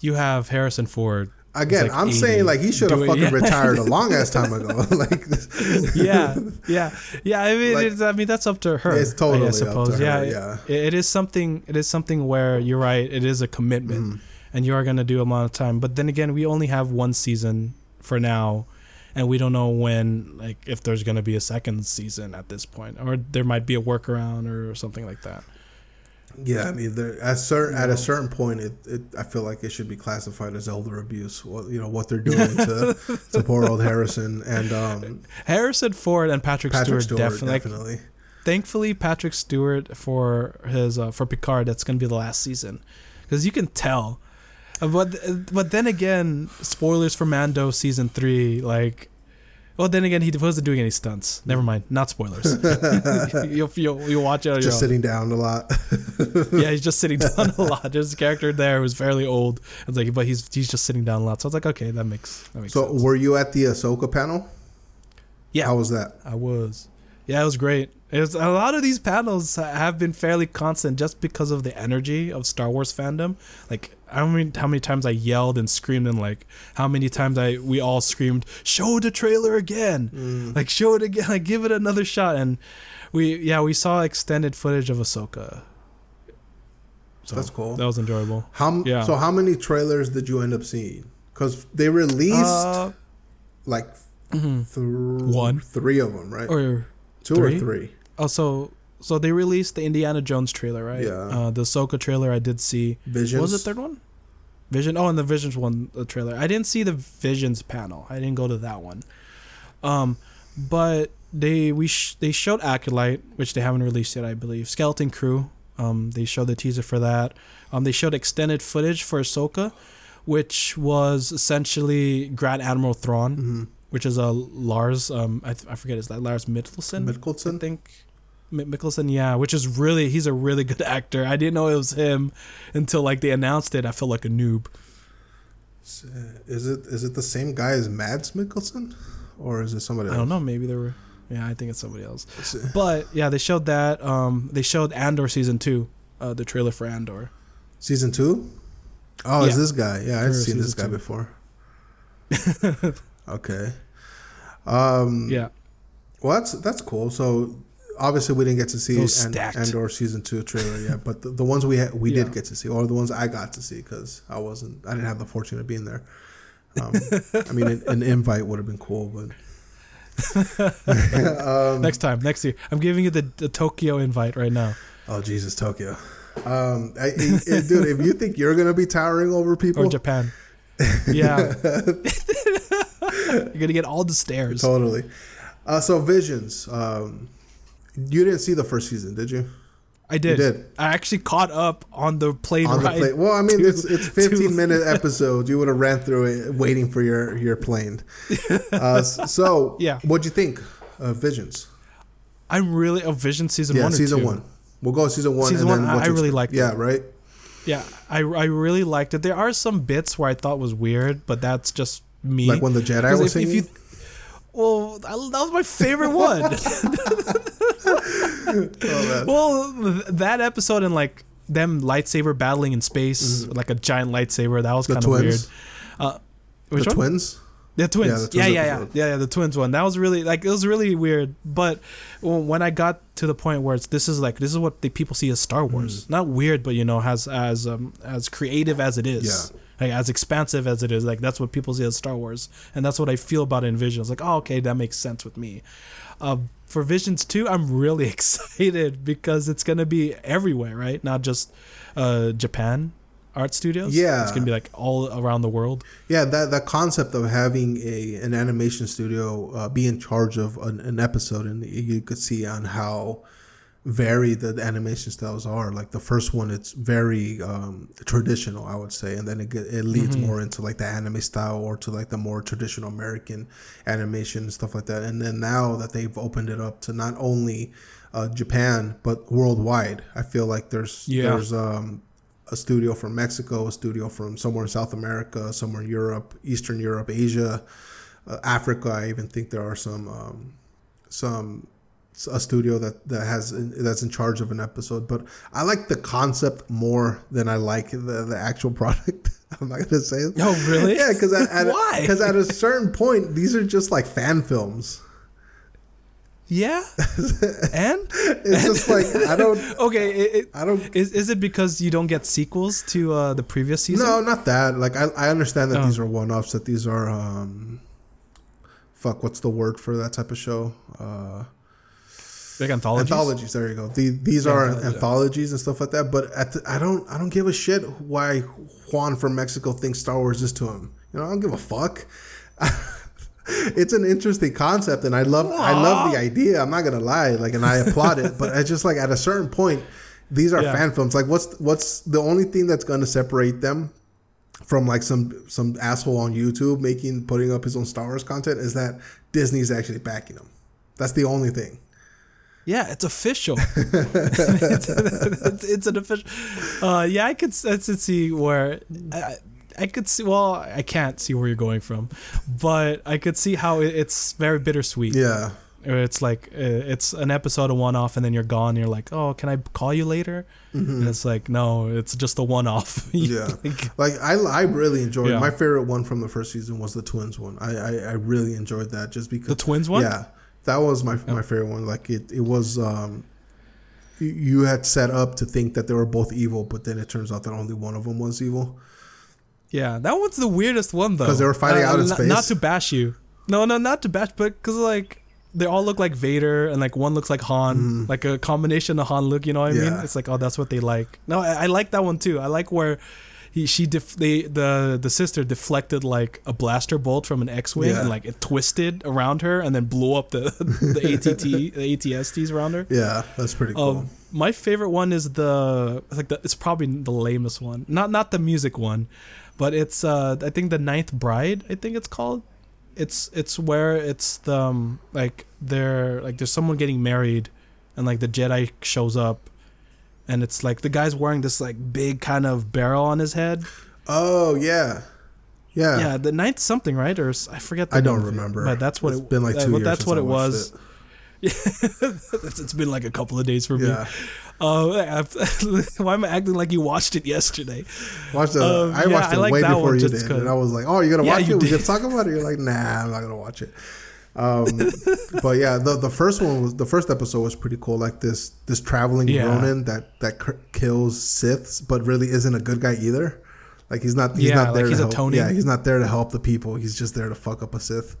you have Harrison Ford. Again, like I'm saying like he should have retired a long ass time ago. Like, yeah. I mean, like, that's up to her. It's totally, I suppose, up to her. Yeah. It is something. It is something where you're right. It is a commitment, and you are going to do a amount of time. But then again, we only have one season for now, and we don't know when, like, if there's going to be a second season at this point, or there might be a workaround or something like that. Yeah, I mean, at a certain point, I feel like it should be classified as elder abuse. What they're doing to poor old Harrison and Harrison Ford and Patrick Stewart definitely. Like, thankfully, Patrick Stewart for his for Picard, that's going to be the last season, because you can tell. But then again, spoilers for Mando season 3, like. Well, then again, he wasn't doing any stunts. Never mind. Not spoilers. You'll watch it on your own. Just sitting down a lot. Yeah, he's just sitting down a lot. There's a character there who's fairly old. It's like, but he's just sitting down a lot. So I was like, okay, that makes sense. So were you at the Ahsoka panel? Yeah. How was that? I was. Yeah, it was great. A lot of these panels have been fairly constant just because of the energy of Star Wars fandom. Like, I don't mean how many times I yelled and screamed, and like how many times we all screamed, "Show the trailer again!" Like, show it again, like give it another shot. And we saw extended footage of Ahsoka. So that's cool. That was enjoyable. So how many trailers did you end up seeing? Because they released three of them, right? Or two or three. Oh, so they released the Indiana Jones trailer, right? Yeah. The Ahsoka trailer I did see. Visions. What was the third one? Vision. Oh, and the Visions one, the trailer. I didn't see the Visions panel. I didn't go to that one. But they showed Acolyte, which they haven't released yet, I believe. Skeleton Crew. They showed the teaser for that. They showed extended footage for Ahsoka, which was essentially Grand Admiral Thrawn, which is a Lars. I forget his name. Lars Mikkelsen. Mikkelsen, I think. Mikkelsen, yeah, which is really, he's a really good actor. I didn't know it was him until like they announced it. I felt like a noob. Is it the same guy as Mads Mikkelsen, or is it somebody else? I don't know. Maybe there were. Yeah, I think it's somebody else. But yeah, they showed that. They showed Andor season 2, the trailer for Andor. Season 2. Oh, yeah. It's this guy? Yeah, I've seen this guy before. Okay. Yeah. Well, that's cool. So. Obviously, we didn't get to see Andor season 2 trailer yet, but the ones we did get to see, or the ones I got to see, because I didn't have the fortune of being there. I mean, an invite would have been cool, but next year, I'm giving you the Tokyo invite right now. Oh Jesus, Tokyo! Dude, if you think you're gonna be towering over people, or Japan, yeah, you're gonna get all the stares. Totally. So Visions. You didn't see the first season, did you? I did. You did. I actually caught up on the plane on ride. Well, I mean, it's 15-minute episodes. You would have ran through it waiting for your plane. So, yeah. What'd you think of Visions? I'm really... of Visions season one or season two? Season one. We'll go season one. Season one, I really liked it. Yeah, right? Yeah, I really liked it. There are some bits where I thought was weird, but that's just me. Like when the Jedi was singing? Well, that was my favorite one. Oh, well, that episode and like them lightsaber battling in space, like a giant lightsaber, that was kind of weird. Which one? Twins? The twins. Yeah, the twins. Yeah, the twins one. That was really like, it was really weird. But when I got to the point where it's, this is what the people see as Star Wars. Not weird, but you know, as creative as it is. Yeah. Like, as expansive as it is, like that's what people see as Star Wars, and that's what I feel about it in Visions. Like, oh, okay, that makes sense with me. For Visions 2, I'm really excited because it's gonna be everywhere, right? Not just Japan art studios. Yeah, it's gonna be like all around the world. Yeah, that concept of having an animation studio be in charge of an episode, and you could see on how varied the animation styles are. Like the first one, it's very traditional, I would say, and then it leads more into like the anime style or to like the more traditional American animation and stuff like that. And then now that they've opened it up to not only Japan but worldwide, I feel like there's a studio from Mexico, a studio from somewhere in South America, somewhere in Europe, Eastern Europe, Asia, Africa. I even think there are a studio that's in charge of an episode. But I like the concept more than I like the actual product. I'm not gonna say it. No, really? Yeah, because why? Because at a certain point, these are just like fan films. Yeah, and it's just like I don't. Okay, I don't. Is it because you don't get sequels to the previous season? No, not that. Like I understand that these are one-offs. That these are what's the word for that type of show? Like anthologies. There you go. These are anthologies and stuff like that. But I don't give a shit why Juan from Mexico thinks Star Wars is to him. You know, I don't give a fuck. It's an interesting concept, and I love the idea. I'm not gonna lie, like, and I applaud it. But it's just like at a certain point, these are fan films. Like, what's the only thing that's gonna separate them from like some asshole on YouTube putting up his own Star Wars content is that Disney's actually backing them. That's the only thing. Yeah, it's official. it's an official. I can't see where you're going from, but I could see how it's very bittersweet. Yeah. It's like, it's an episode of one-off, and then you're gone. And you're like, oh, can I call you later? Mm-hmm. And it's like, no, it's just a one-off. Yeah. Like, I really enjoyed it. My favorite one from the first season was the twins one. I really enjoyed that just because. The twins one? Yeah. That was my favorite one. Like it was, you had set up to think that they were both evil, but then it turns out that only one of them was evil. Yeah, that one's the weirdest one though. Because they were fighting out in space. Not to bash you. No, not to bash, but because like they all look like Vader, and like one looks like Han, like a combination of Han look. You know what I mean? It's like, oh, that's what they like. No, I like that one too. I like where the sister deflected like a blaster bolt from an X-wing and like it twisted around her and then blew up the ATSTs around her. Yeah, that's pretty cool. My favorite one is it's probably the lamest one. Not the music one, but it's I think the Ninth Bride, I think it's called. It's where it's the like they're like there's someone getting married, and like the Jedi shows up. And it's like the guy's wearing this like big kind of barrel on his head. Oh yeah, yeah. Yeah, the ninth something, right? Or I forget. I don't remember. But that's what it's been like 2 years. That's what it was. It's been like a couple of days for me. Why am I acting like you watched it yesterday? I watched it way before you did, and I was like, "Oh, you're gonna watch it? We're gonna talk about it?" You're like, "Nah, I'm not gonna watch it." But yeah, the first episode was pretty cool. Like this traveling Ronin that kills Siths, but really isn't a good guy either. Like he's not there to help the people. He's just there to fuck up a Sith.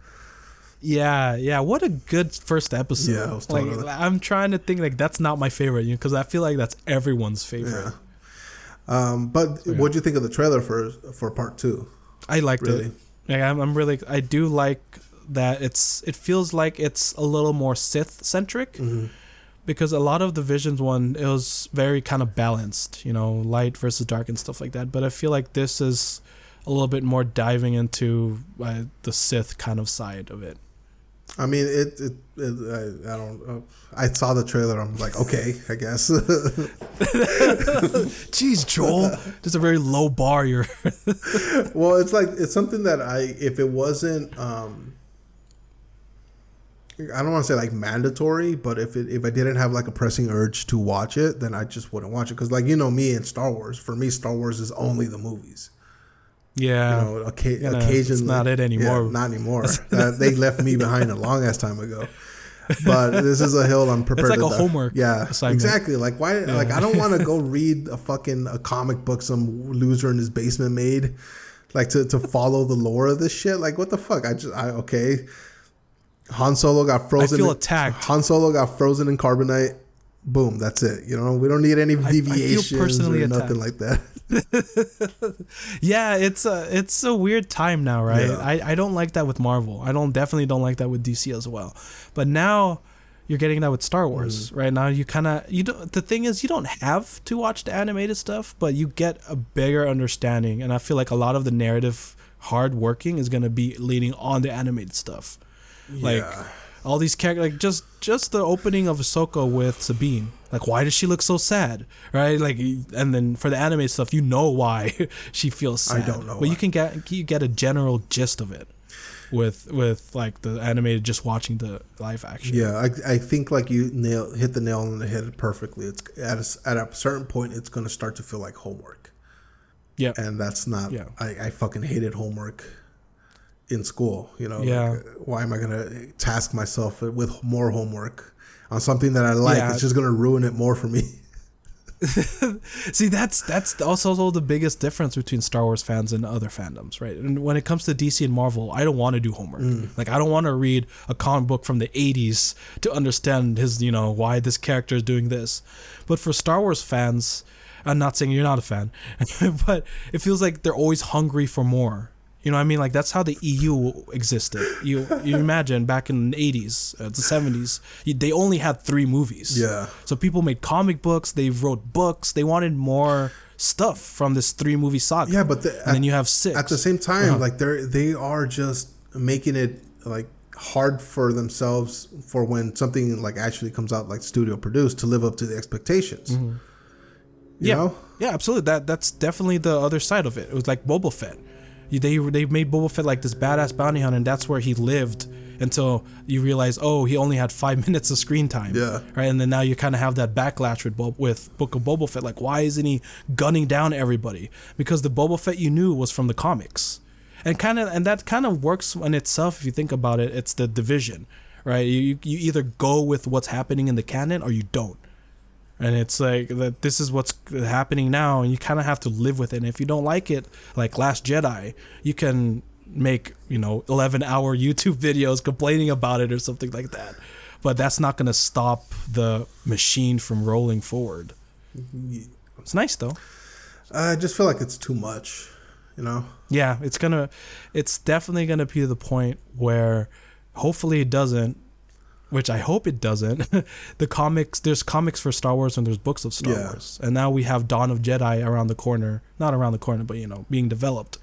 Yeah. What a good first episode. Yeah, I'm trying to think like that's not my favorite, you know, because I feel like that's everyone's favorite. Yeah. What'd you think of the trailer for part two? I liked it. Like I do like. That it feels like it's a little more Sith centric, because a lot of the Visions one, it was very kind of balanced, you know, light versus dark and stuff like that. But I feel like this is a little bit more diving into the Sith kind of side of it. I mean, I don't. I saw the trailer. I'm like, okay, I guess. Jeez, Joel, just a very low bar. You're. Well, it's like it's something that if it wasn't, I don't want to say like mandatory, but if I didn't have like a pressing urge to watch it, then I just wouldn't watch it. Because like you know me and Star Wars, for me, Star Wars is only the movies. Yeah, you know, occasionally it's not it anymore. Yeah, not anymore. They left me behind a long ass time ago. But this is a hill I'm prepared. It's like a homework. Yeah, assignment. Exactly. Like why? Yeah. Like I don't want to go read a comic book some loser in his basement made, like to follow the lore of this shit. Like what the fuck? Okay. Han Solo got frozen. I feel attacked. Han Solo got frozen in carbonite. Boom, that's it. You know, we don't need any deviations or nothing like that. Yeah, it's a weird time now, right? Yeah. I don't like that with Marvel. I definitely don't like that with DC as well. But now you're getting that with Star Wars. Mm-hmm. Right now the thing is you don't have to watch the animated stuff, but you get a bigger understanding, and I feel like a lot of the narrative hard working is going to be leaning on the animated stuff. Yeah. Like all these characters, like just the opening of Ahsoka with Sabine. Like, why does she look so sad, right? Like, and then for the anime stuff, you know why she feels sad. I don't know. But why. You can get a general gist of it with like the animated, just watching the live action. Yeah, I think like you hit the nail on the head perfectly. It's at a certain point, it's going to start to feel like homework. Yeah, and that's not. Yeah. I fucking hated homework in school, you know. Yeah. Like, why am I gonna task myself with more homework on something that I like? Yeah. It's just gonna ruin it more for me. See, that's also the biggest difference between Star Wars fans and other fandoms, right? And when it comes to DC and Marvel, I don't want to do homework. Like I don't want to read a comic book from the 80s to understand his, you know, why this character is doing this. But for Star Wars fans, I'm not saying you're not a fan, but it feels like they're always hungry for more. You know what I mean? Like, that's how the EU existed. You imagine back in the 80s, the 70s, they only had 3 movies. Yeah. So people made comic books, they wrote books, they wanted more stuff from this 3-movie saga. Yeah, but... then you have 6. At the same time, like, they are just making it, like, hard for themselves for when something, like, actually comes out, like, studio-produced, to live up to the expectations. Mm-hmm. You know? Yeah, absolutely. That's definitely the other side of it. It was like Boba Fett. They made Boba Fett like this badass bounty hunter, and that's where he lived until you realize, oh, he only had 5 minutes of screen time. Yeah. Right? And then now you kind of have that backlash with Book of Boba Fett. Like, why isn't he gunning down everybody? Because the Boba Fett you knew was from the comics. And that kind of works in itself if you think about it. It's the division, right? You either go with what's happening in the canon or you don't. And it's like that. This is what's happening now, and you kind of have to live with it. And if you don't like it, like Last Jedi, you can make 11-hour YouTube videos complaining about it or something like that. But that's not going to stop the machine from rolling forward. It's nice though. I just feel like it's too much, you know. Yeah, it's definitely gonna be to the point where, hopefully, it doesn't. Which I hope it doesn't. There's comics for Star Wars and there's books of Star Wars. And now we have Dawn of Jedi around the corner. Not around the corner, but, being developed.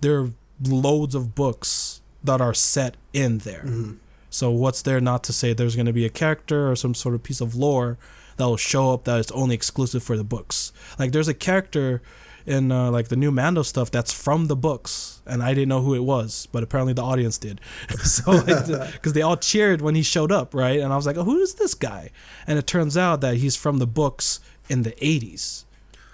There are loads of books that are set in there. Mm-hmm. So what's there not to say there's going to be a character or some sort of piece of lore that will show up that is only exclusive for the books? Like, there's a character in the new Mando stuff that's from the books, and I didn't know who it was, but apparently the audience did. So, because they all cheered when he showed up, right? And I was like, oh, who is this guy? And it turns out that he's from the books in the 80s,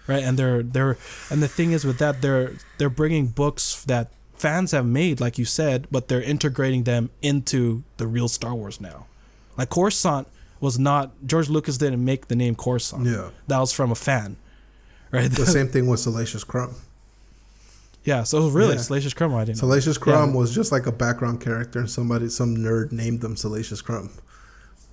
right? And the thing is with that, they're bringing books that fans have made, like you said, but they're integrating them into the real Star Wars now. Like, Coruscant was not, George Lucas didn't make the name Coruscant. Yeah. That was from a fan. Right. The same thing with Salacious Crumb. Yeah, so really, yeah. Salacious Crumb, I didn't know. Salacious Crumb was just like a background character, and some nerd named them Salacious Crumb.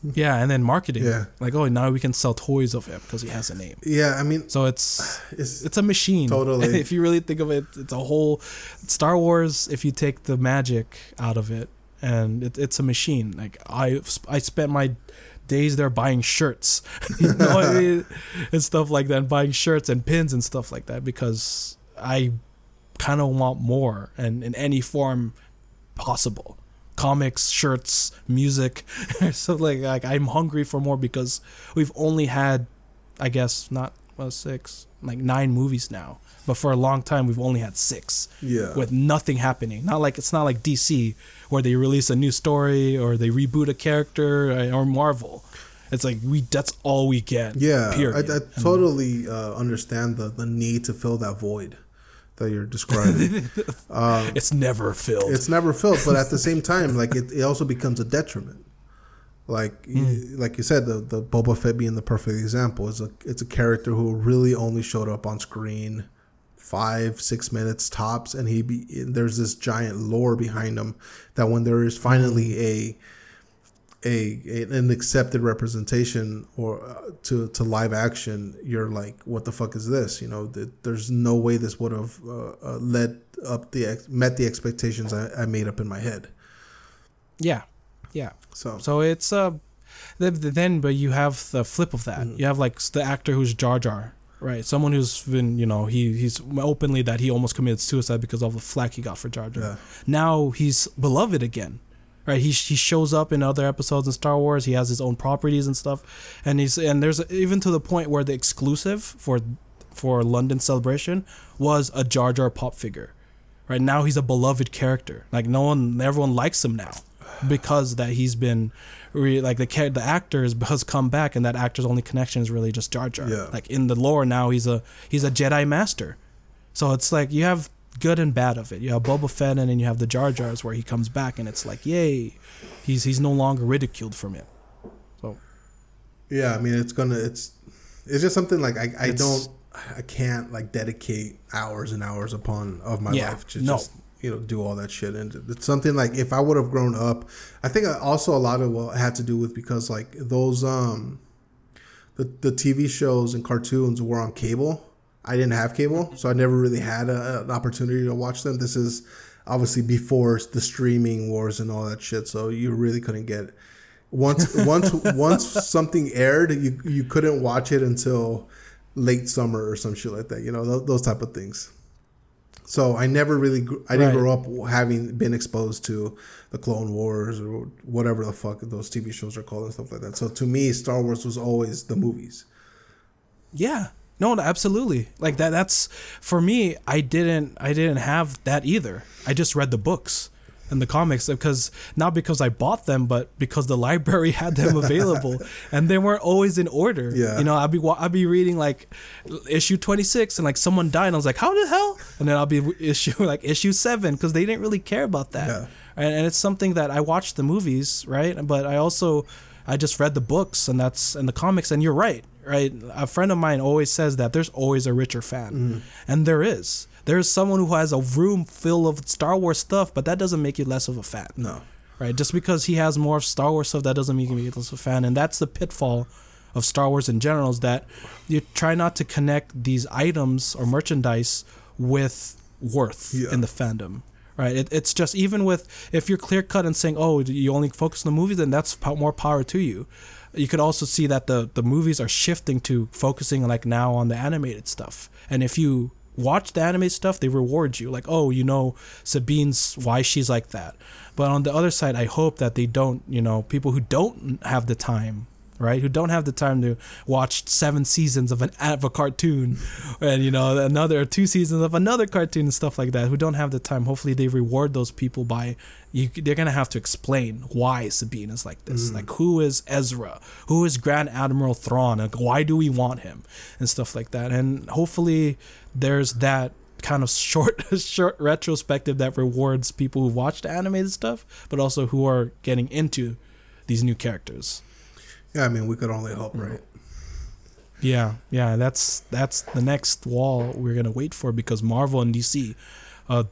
Yeah, and then marketing. Yeah. Like, oh, now we can sell toys of him because he has a name. Yeah, I mean... So it's a machine. Totally. If you really think of it, it's a whole... Star Wars, if you take the magic out of it, and it's a machine. Like, I spent my days they're buying shirts, you know what I mean? And stuff like that, and buying shirts and pins and stuff like that, because I kind of want more, and in any form possible. Comics, shirts, music. So like I'm hungry for more, because we've only had, I guess, not well, 9 movies now, but for a long time we've only had 6. Yeah. With nothing happening. It's not like DC where they release a new story or they reboot a character, or Marvel. It's like that's all we get. Yeah. Period. I totally understand the need to fill that void that you're describing. It's never filled. It's never filled, but at the same time, it also becomes a detriment. Like you said, the Boba Fett being the perfect example. It's a character who really only showed up on screen 5-6 minutes tops, and there's this giant lore behind him that when there is finally an accepted representation or to live action, you're like, what the fuck is this? You know, there's no way this would have met the expectations I made up in my head. Yeah. So it's but you have the flip of that. Mm-hmm. You have the actor who's Jar Jar, right? Someone who's been, he's openly that he almost committed suicide because of the flack he got for Jar Jar. Yeah. Now he's beloved again. Right, he shows up in other episodes in Star Wars. He has his own properties and stuff, and there's even to the point where the exclusive for London Celebration was a Jar Jar Pop figure. Right now he's a beloved character. Everyone likes him now because that he's been the actor has come back, and that actor's only connection is really just Jar Jar. Yeah. In the lore now he's a Jedi Master, so it's you have good and bad of it. You have Boba Fett, and then you have the Jar Jars where he comes back, and it's yay, he's no longer ridiculed from it. So, yeah, I mean, it's just something I can't dedicate hours and hours of my life to just do all that shit. And it's something if I would have grown up, I think also a lot of what had to do with because those the TV shows and cartoons were on cable. I didn't have cable, so I never really had an opportunity to watch them. This is obviously before the streaming wars and all that shit, so you really couldn't get it. Once something aired, you couldn't watch it until late summer or some shit like that. Those type of things. So I never really didn't grow up having been exposed to the Clone Wars or whatever the fuck those TV shows are called and stuff like that. So to me, Star Wars was always the movies. Yeah. No, absolutely. That's for me. I didn't have that either. I just read the books and the comics, because not because I bought them, but because the library had them available, and they weren't always in order. Yeah. I'd be reading issue 26, and someone died, and I was like, how the hell? And then I'll be issue 7, because they didn't really care about that. Yeah. And it's something that I watched the movies, right? But I just read the books and the comics, and you're right. Right, a friend of mine always says that there's always a richer fan, and there is someone who has a room full of Star Wars stuff, but that doesn't make you less of a fan. No, right? Just because he has more Star Wars stuff, that doesn't make you less of a fan, and that's the pitfall of Star Wars in general, is that you try not to connect these items or merchandise with worth in the fandom. Right, it's just even with if you're clear cut and saying, oh, you only focus on the movies, then that's more power to you. You could also see that the movies are shifting to focusing now on the animated stuff. And if you watch the animated stuff, they reward you. Sabine's why she's like that. But on the other side, I hope that they don't, people who don't have the time, right? Who don't have the time to watch 7 seasons of a cartoon and, another 2 seasons of another cartoon and stuff like that, who don't have the time. Hopefully they reward those people by, they're going to have to explain why Sabine is like this. Who is Ezra? Who is Grand Admiral Thrawn? Why do we want him? And stuff like that. And hopefully there's that kind of short retrospective that rewards people who watch the animated stuff, but also who are getting into these new characters. Yeah, I mean, we could only hope, right? Yeah, that's the next wall we're gonna wait for, because Marvel and DC,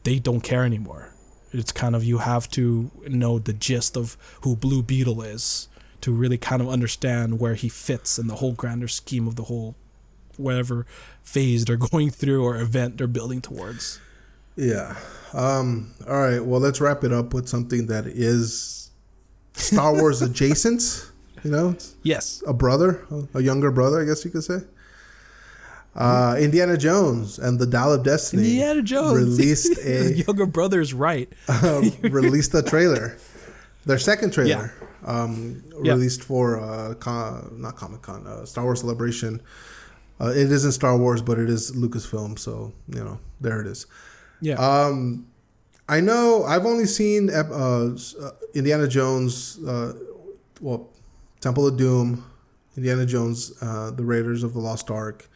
they don't care anymore. It's kind of, you have to know the gist of who Blue Beetle is to really kind of understand where he fits in the whole grander scheme of the whole whatever phase they're going through or event they're building towards. Yeah. All right. Well, let's wrap it up with something that is Star Wars adjacent. you know? Yes. A brother, a younger brother, I guess you could say. Indiana Jones and the Dial of Destiny. Indiana Jones released a younger brother's right. Released a trailer, their second trailer, released for not Comic Con, Star Wars Celebration. It isn't Star Wars, but it is Lucasfilm, so you know there it is. Yeah. I know I've only seen Indiana Jones, Temple of Doom, Indiana Jones, the Raiders of the Lost Ark.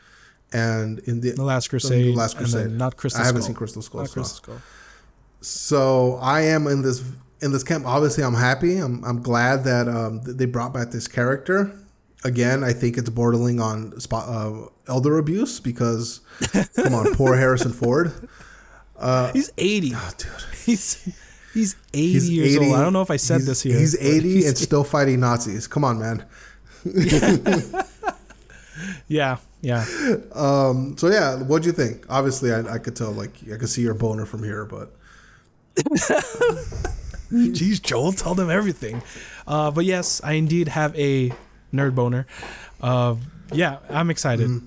And in the Last Crusade, and not Crystal Skull. I haven't seen Crystal Skull. Not Crystal Skull. So I am in this camp. Obviously, I'm happy. I'm glad that they brought back this character. Again, I think it's bordering on elder abuse because, come on, poor Harrison Ford. He's 80. Oh, dude. He's 80 years old. I don't know if I said this here. He's 80 and still fighting Nazis. Come on, man. Yeah. Yeah. So yeah, what'd you think? Obviously, I could tell. Like, I could see your boner from here, but. Jeez, Joel told him everything. But yes, I indeed have a nerd boner. Yeah, I'm excited.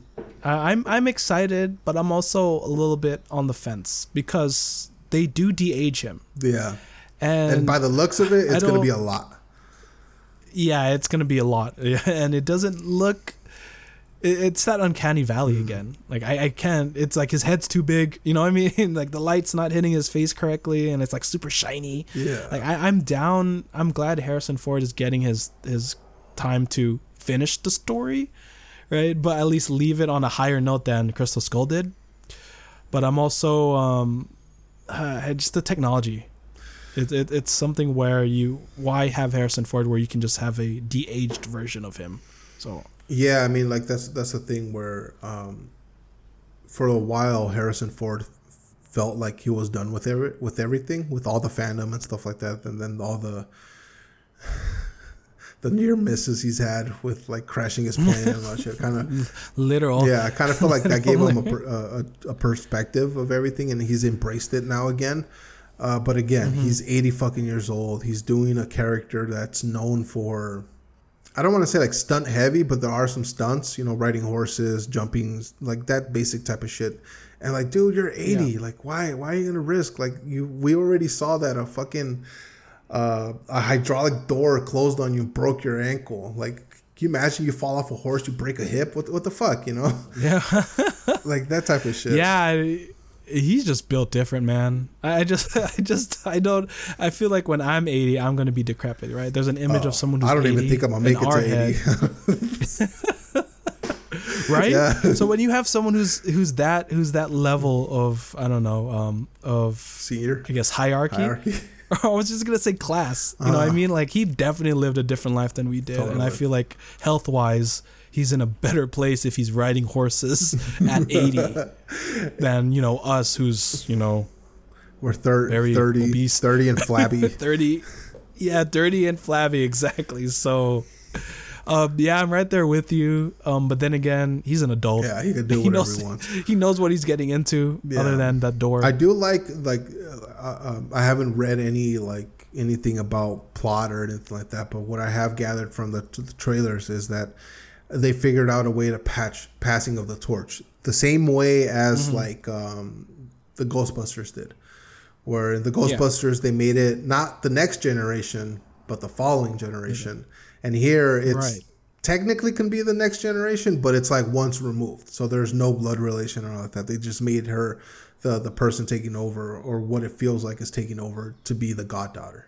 I'm excited, but I'm also a little bit on the fence because they do de-age him. Yeah. And by the looks of it, it's gonna be a lot. Yeah, it's gonna be a lot, and it doesn't look. It's that uncanny valley again. Like I can't. It's like his head's too big. You know what I mean? Like the light's not hitting his face correctly, and it's like super shiny. Yeah. Like I'm down. I'm glad Harrison Ford is getting his time to finish the story, right? But at least leave it on a higher note than Crystal Skull did. But I'm also just the technology. It's something where why have Harrison Ford where you can just have a de-aged version of him? So. Yeah, I mean, like that's the thing where, for a while, Harrison Ford felt like he was done with everything, with all the fandom and stuff like that, and then all the near misses he's had with like crashing his plane and all that shit, kind of literal. Yeah, I kind of feel like that gave him a perspective of everything, and he's embraced it now again. But again, he's 80 fucking years old. He's doing a character that's known for. I don't want to say like stunt heavy, but there are some stunts, you know, riding horses, jumping, like that basic type of shit. And like, dude, you're 80. Yeah. Like, why are you going to risk? Like we already saw that a fucking, a hydraulic door closed on you, broke your ankle. Like, can you imagine you fall off a horse, you break a hip? What the fuck, you know? Yeah. Like that type of shit. Yeah. He's just built different, man. I feel like when I'm 80, I'm going to be decrepit, right? There's an image of someone who's 80. I don't even think I'm going to make it to 80. Right? Yeah. So when you have someone who's that level of, I don't know, of senior, I guess, hierarchy. I was just going to say class. You know what I mean? Like he definitely lived a different life than we did. Totally. And I feel like health-wise, he's in a better place if he's riding horses at 80 than, you know, us who's, you know, we're 30, obese. 30 and flabby. 30. Yeah, 30 and flabby. Exactly. So, yeah, I'm right there with you. But then again, he's an adult. Yeah, he can do whatever he wants. He knows what he's getting into other than that door. I do like I haven't read any like anything about plot or anything like that. But what I have gathered from the trailers is that they figured out a way to patch passing of the torch the same way as like the Ghostbusters did, where in the Ghostbusters they made it not the next generation but the following generation, and here it's technically can be the next generation, but it's like once removed, so there's no blood relation or all that. They just made her the person taking over, or what it feels like is taking over, to be the goddaughter.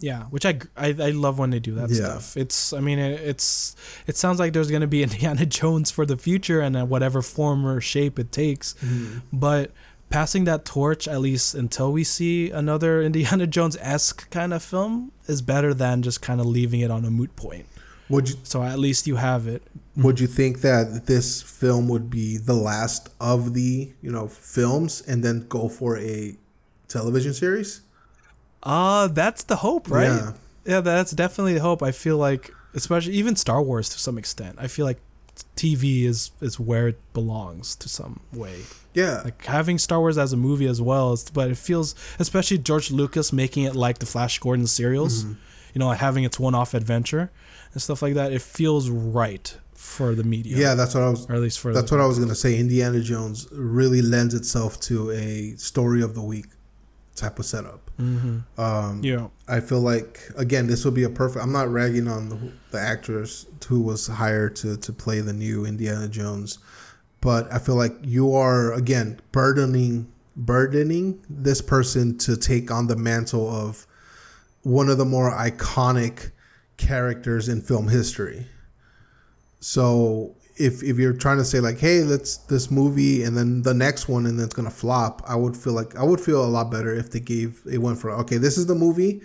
Yeah, which I love when they do that stuff. It's, I mean, it sounds like there's going to be Indiana Jones for the future and whatever form or shape it takes. Mm-hmm. But passing that torch, at least until we see another Indiana Jones-esque kind of film, is better than just kind of leaving it on a moot point. So at least you have it. Would you think that this film would be the last of the, you know, films and then go for a television series? That's the hope, right? Yeah, that's definitely the hope. I feel like, especially even Star Wars to some extent, I feel like TV is where it belongs to some way. Yeah. Like having Star Wars as a movie as well, but it feels, especially George Lucas making it like the Flash Gordon serials, you know, like having its one-off adventure and stuff like that. It feels right for the medium. Yeah, that's what I was. Or at least for that's what I was gonna say. Indiana Jones really lends itself to a story of the week type of setup. Mm-hmm. Yeah, I feel like again this would be a perfect. I'm not ragging on the actress who was hired to play the new Indiana Jones, but I feel like you are again burdening this person to take on the mantle of one of the more iconic characters in film history. So if you're trying to say like, hey, let's this movie and then the next one and then it's gonna flop, I would feel a lot better if it went for okay, this is the movie,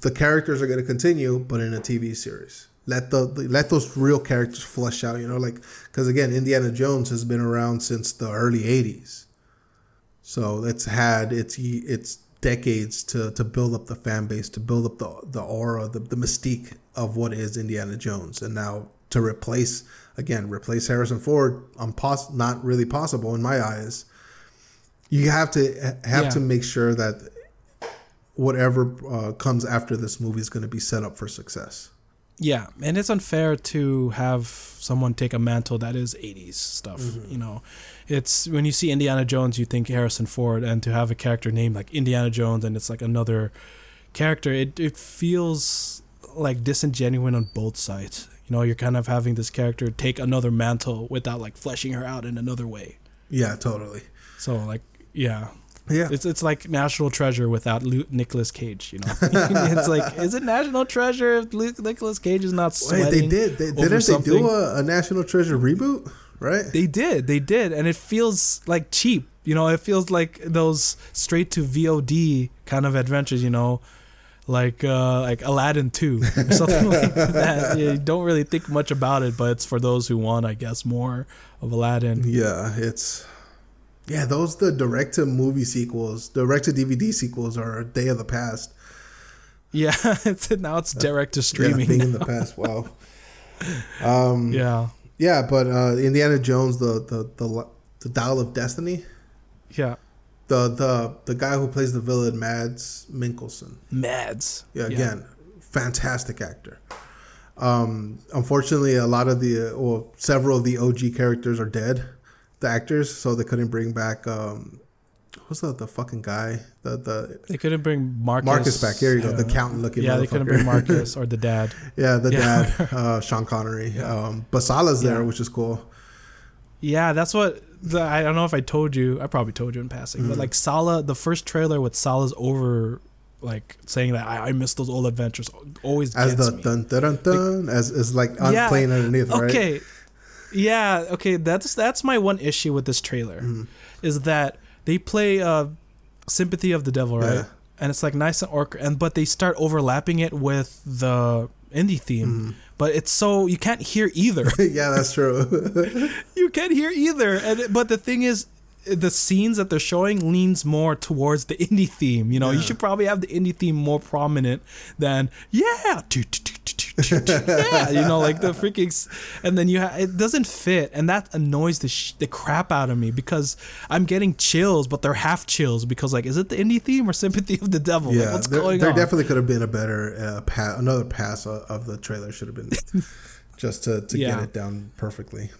the characters are gonna continue, but in a TV series. Let those real characters flesh out, you know, like because again, Indiana Jones has been around since the early '80s, so it's had its decades to build up the fan base, to build up the aura, the mystique of what is Indiana Jones, and now. To replace Harrison Ford, not really possible in my eyes. You have to make sure that whatever comes after this movie is going to be set up for success. Yeah, and it's unfair to have someone take a mantle that is 80s stuff. Mm-hmm. You know, it's when you see Indiana Jones, you think Harrison Ford, and to have a character named like Indiana Jones and it's like another character, it feels like disingenuous on both sides. You know, you're kind of having this character take another mantle without like fleshing her out in another way. Yeah, totally. So like, yeah. Yeah. It's like National Treasure without Nicolas Cage, you know. It's like, is it National Treasure if Nicolas Cage is not sweating? Wait, didn't they do a National Treasure reboot, right? They did. And it feels like cheap. You know, it feels like those straight to VOD kind of adventures, you know. Like Aladdin 2 or something like that. You don't really think much about it, but it's for those who want, I guess, more of Aladdin. Yeah, the direct-to-movie sequels, direct-to-DVD sequels are a day of the past. Yeah, now it's direct-to-streaming. Yeah, in the past, wow. Yeah, but Indiana Jones, the Dial of Destiny. Yeah. The guy who plays the villain, Mads Mikkelsen. Yeah, again, fantastic actor. Unfortunately, a lot of several of the OG characters are dead, the actors, so they couldn't bring back, who's the fucking guy? They couldn't bring Marcus back. Here you go, the accountant looking motherfucker. Yeah, they couldn't bring Marcus or the dad. Yeah, dad, Sean Connery. Yeah. Basala's there, which is cool. Yeah, that's what... I don't know if I told you. I probably told you in passing, mm-hmm. but like Sala, the first trailer with Sala's over, like saying that I miss those old adventures, always gets as the me. Dun dun dun, dun as is like playing underneath. Okay. Right? Okay, yeah, okay. That's my one issue with this trailer, mm-hmm. is that they play "Sympathy of the Devil," right? Yeah. And it's like nice and but they start overlapping it with the indie theme. Mm-hmm. But it's so you can't hear either. Yeah, that's true. You can't hear either. But the thing is, the scenes that they're showing leans more towards the indie theme. You know, you should probably have the indie theme more prominent than yeah. You know, like the freaking, and then it doesn't fit, and that annoys the crap out of me because I'm getting chills, but they're half chills because like, is it the indie theme or Sympathy of the Devil? Yeah, like, what's going on? There definitely could have been a better another pass of the trailer should have been just to get it down perfectly.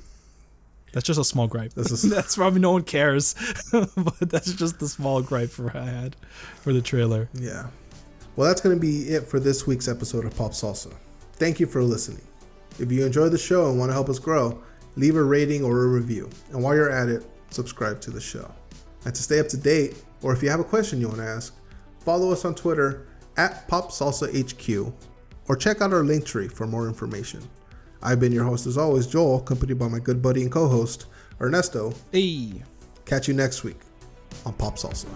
That's just a small gripe. That's probably no one cares, but that's just the small gripe I had for the trailer. Yeah. Well, that's going to be it for this week's episode of Pop Salsa. Thank you for listening. If you enjoy the show and want to help us grow, leave a rating or a review. And while you're at it, subscribe to the show. And to stay up to date, or if you have a question you want to ask, follow us on Twitter @PopSalsaHQ, or check out our Linktree for more information. I've been your host as always, Joel, accompanied by my good buddy and co-host, Ernesto. Hey. Catch you next week on Pop Salsa.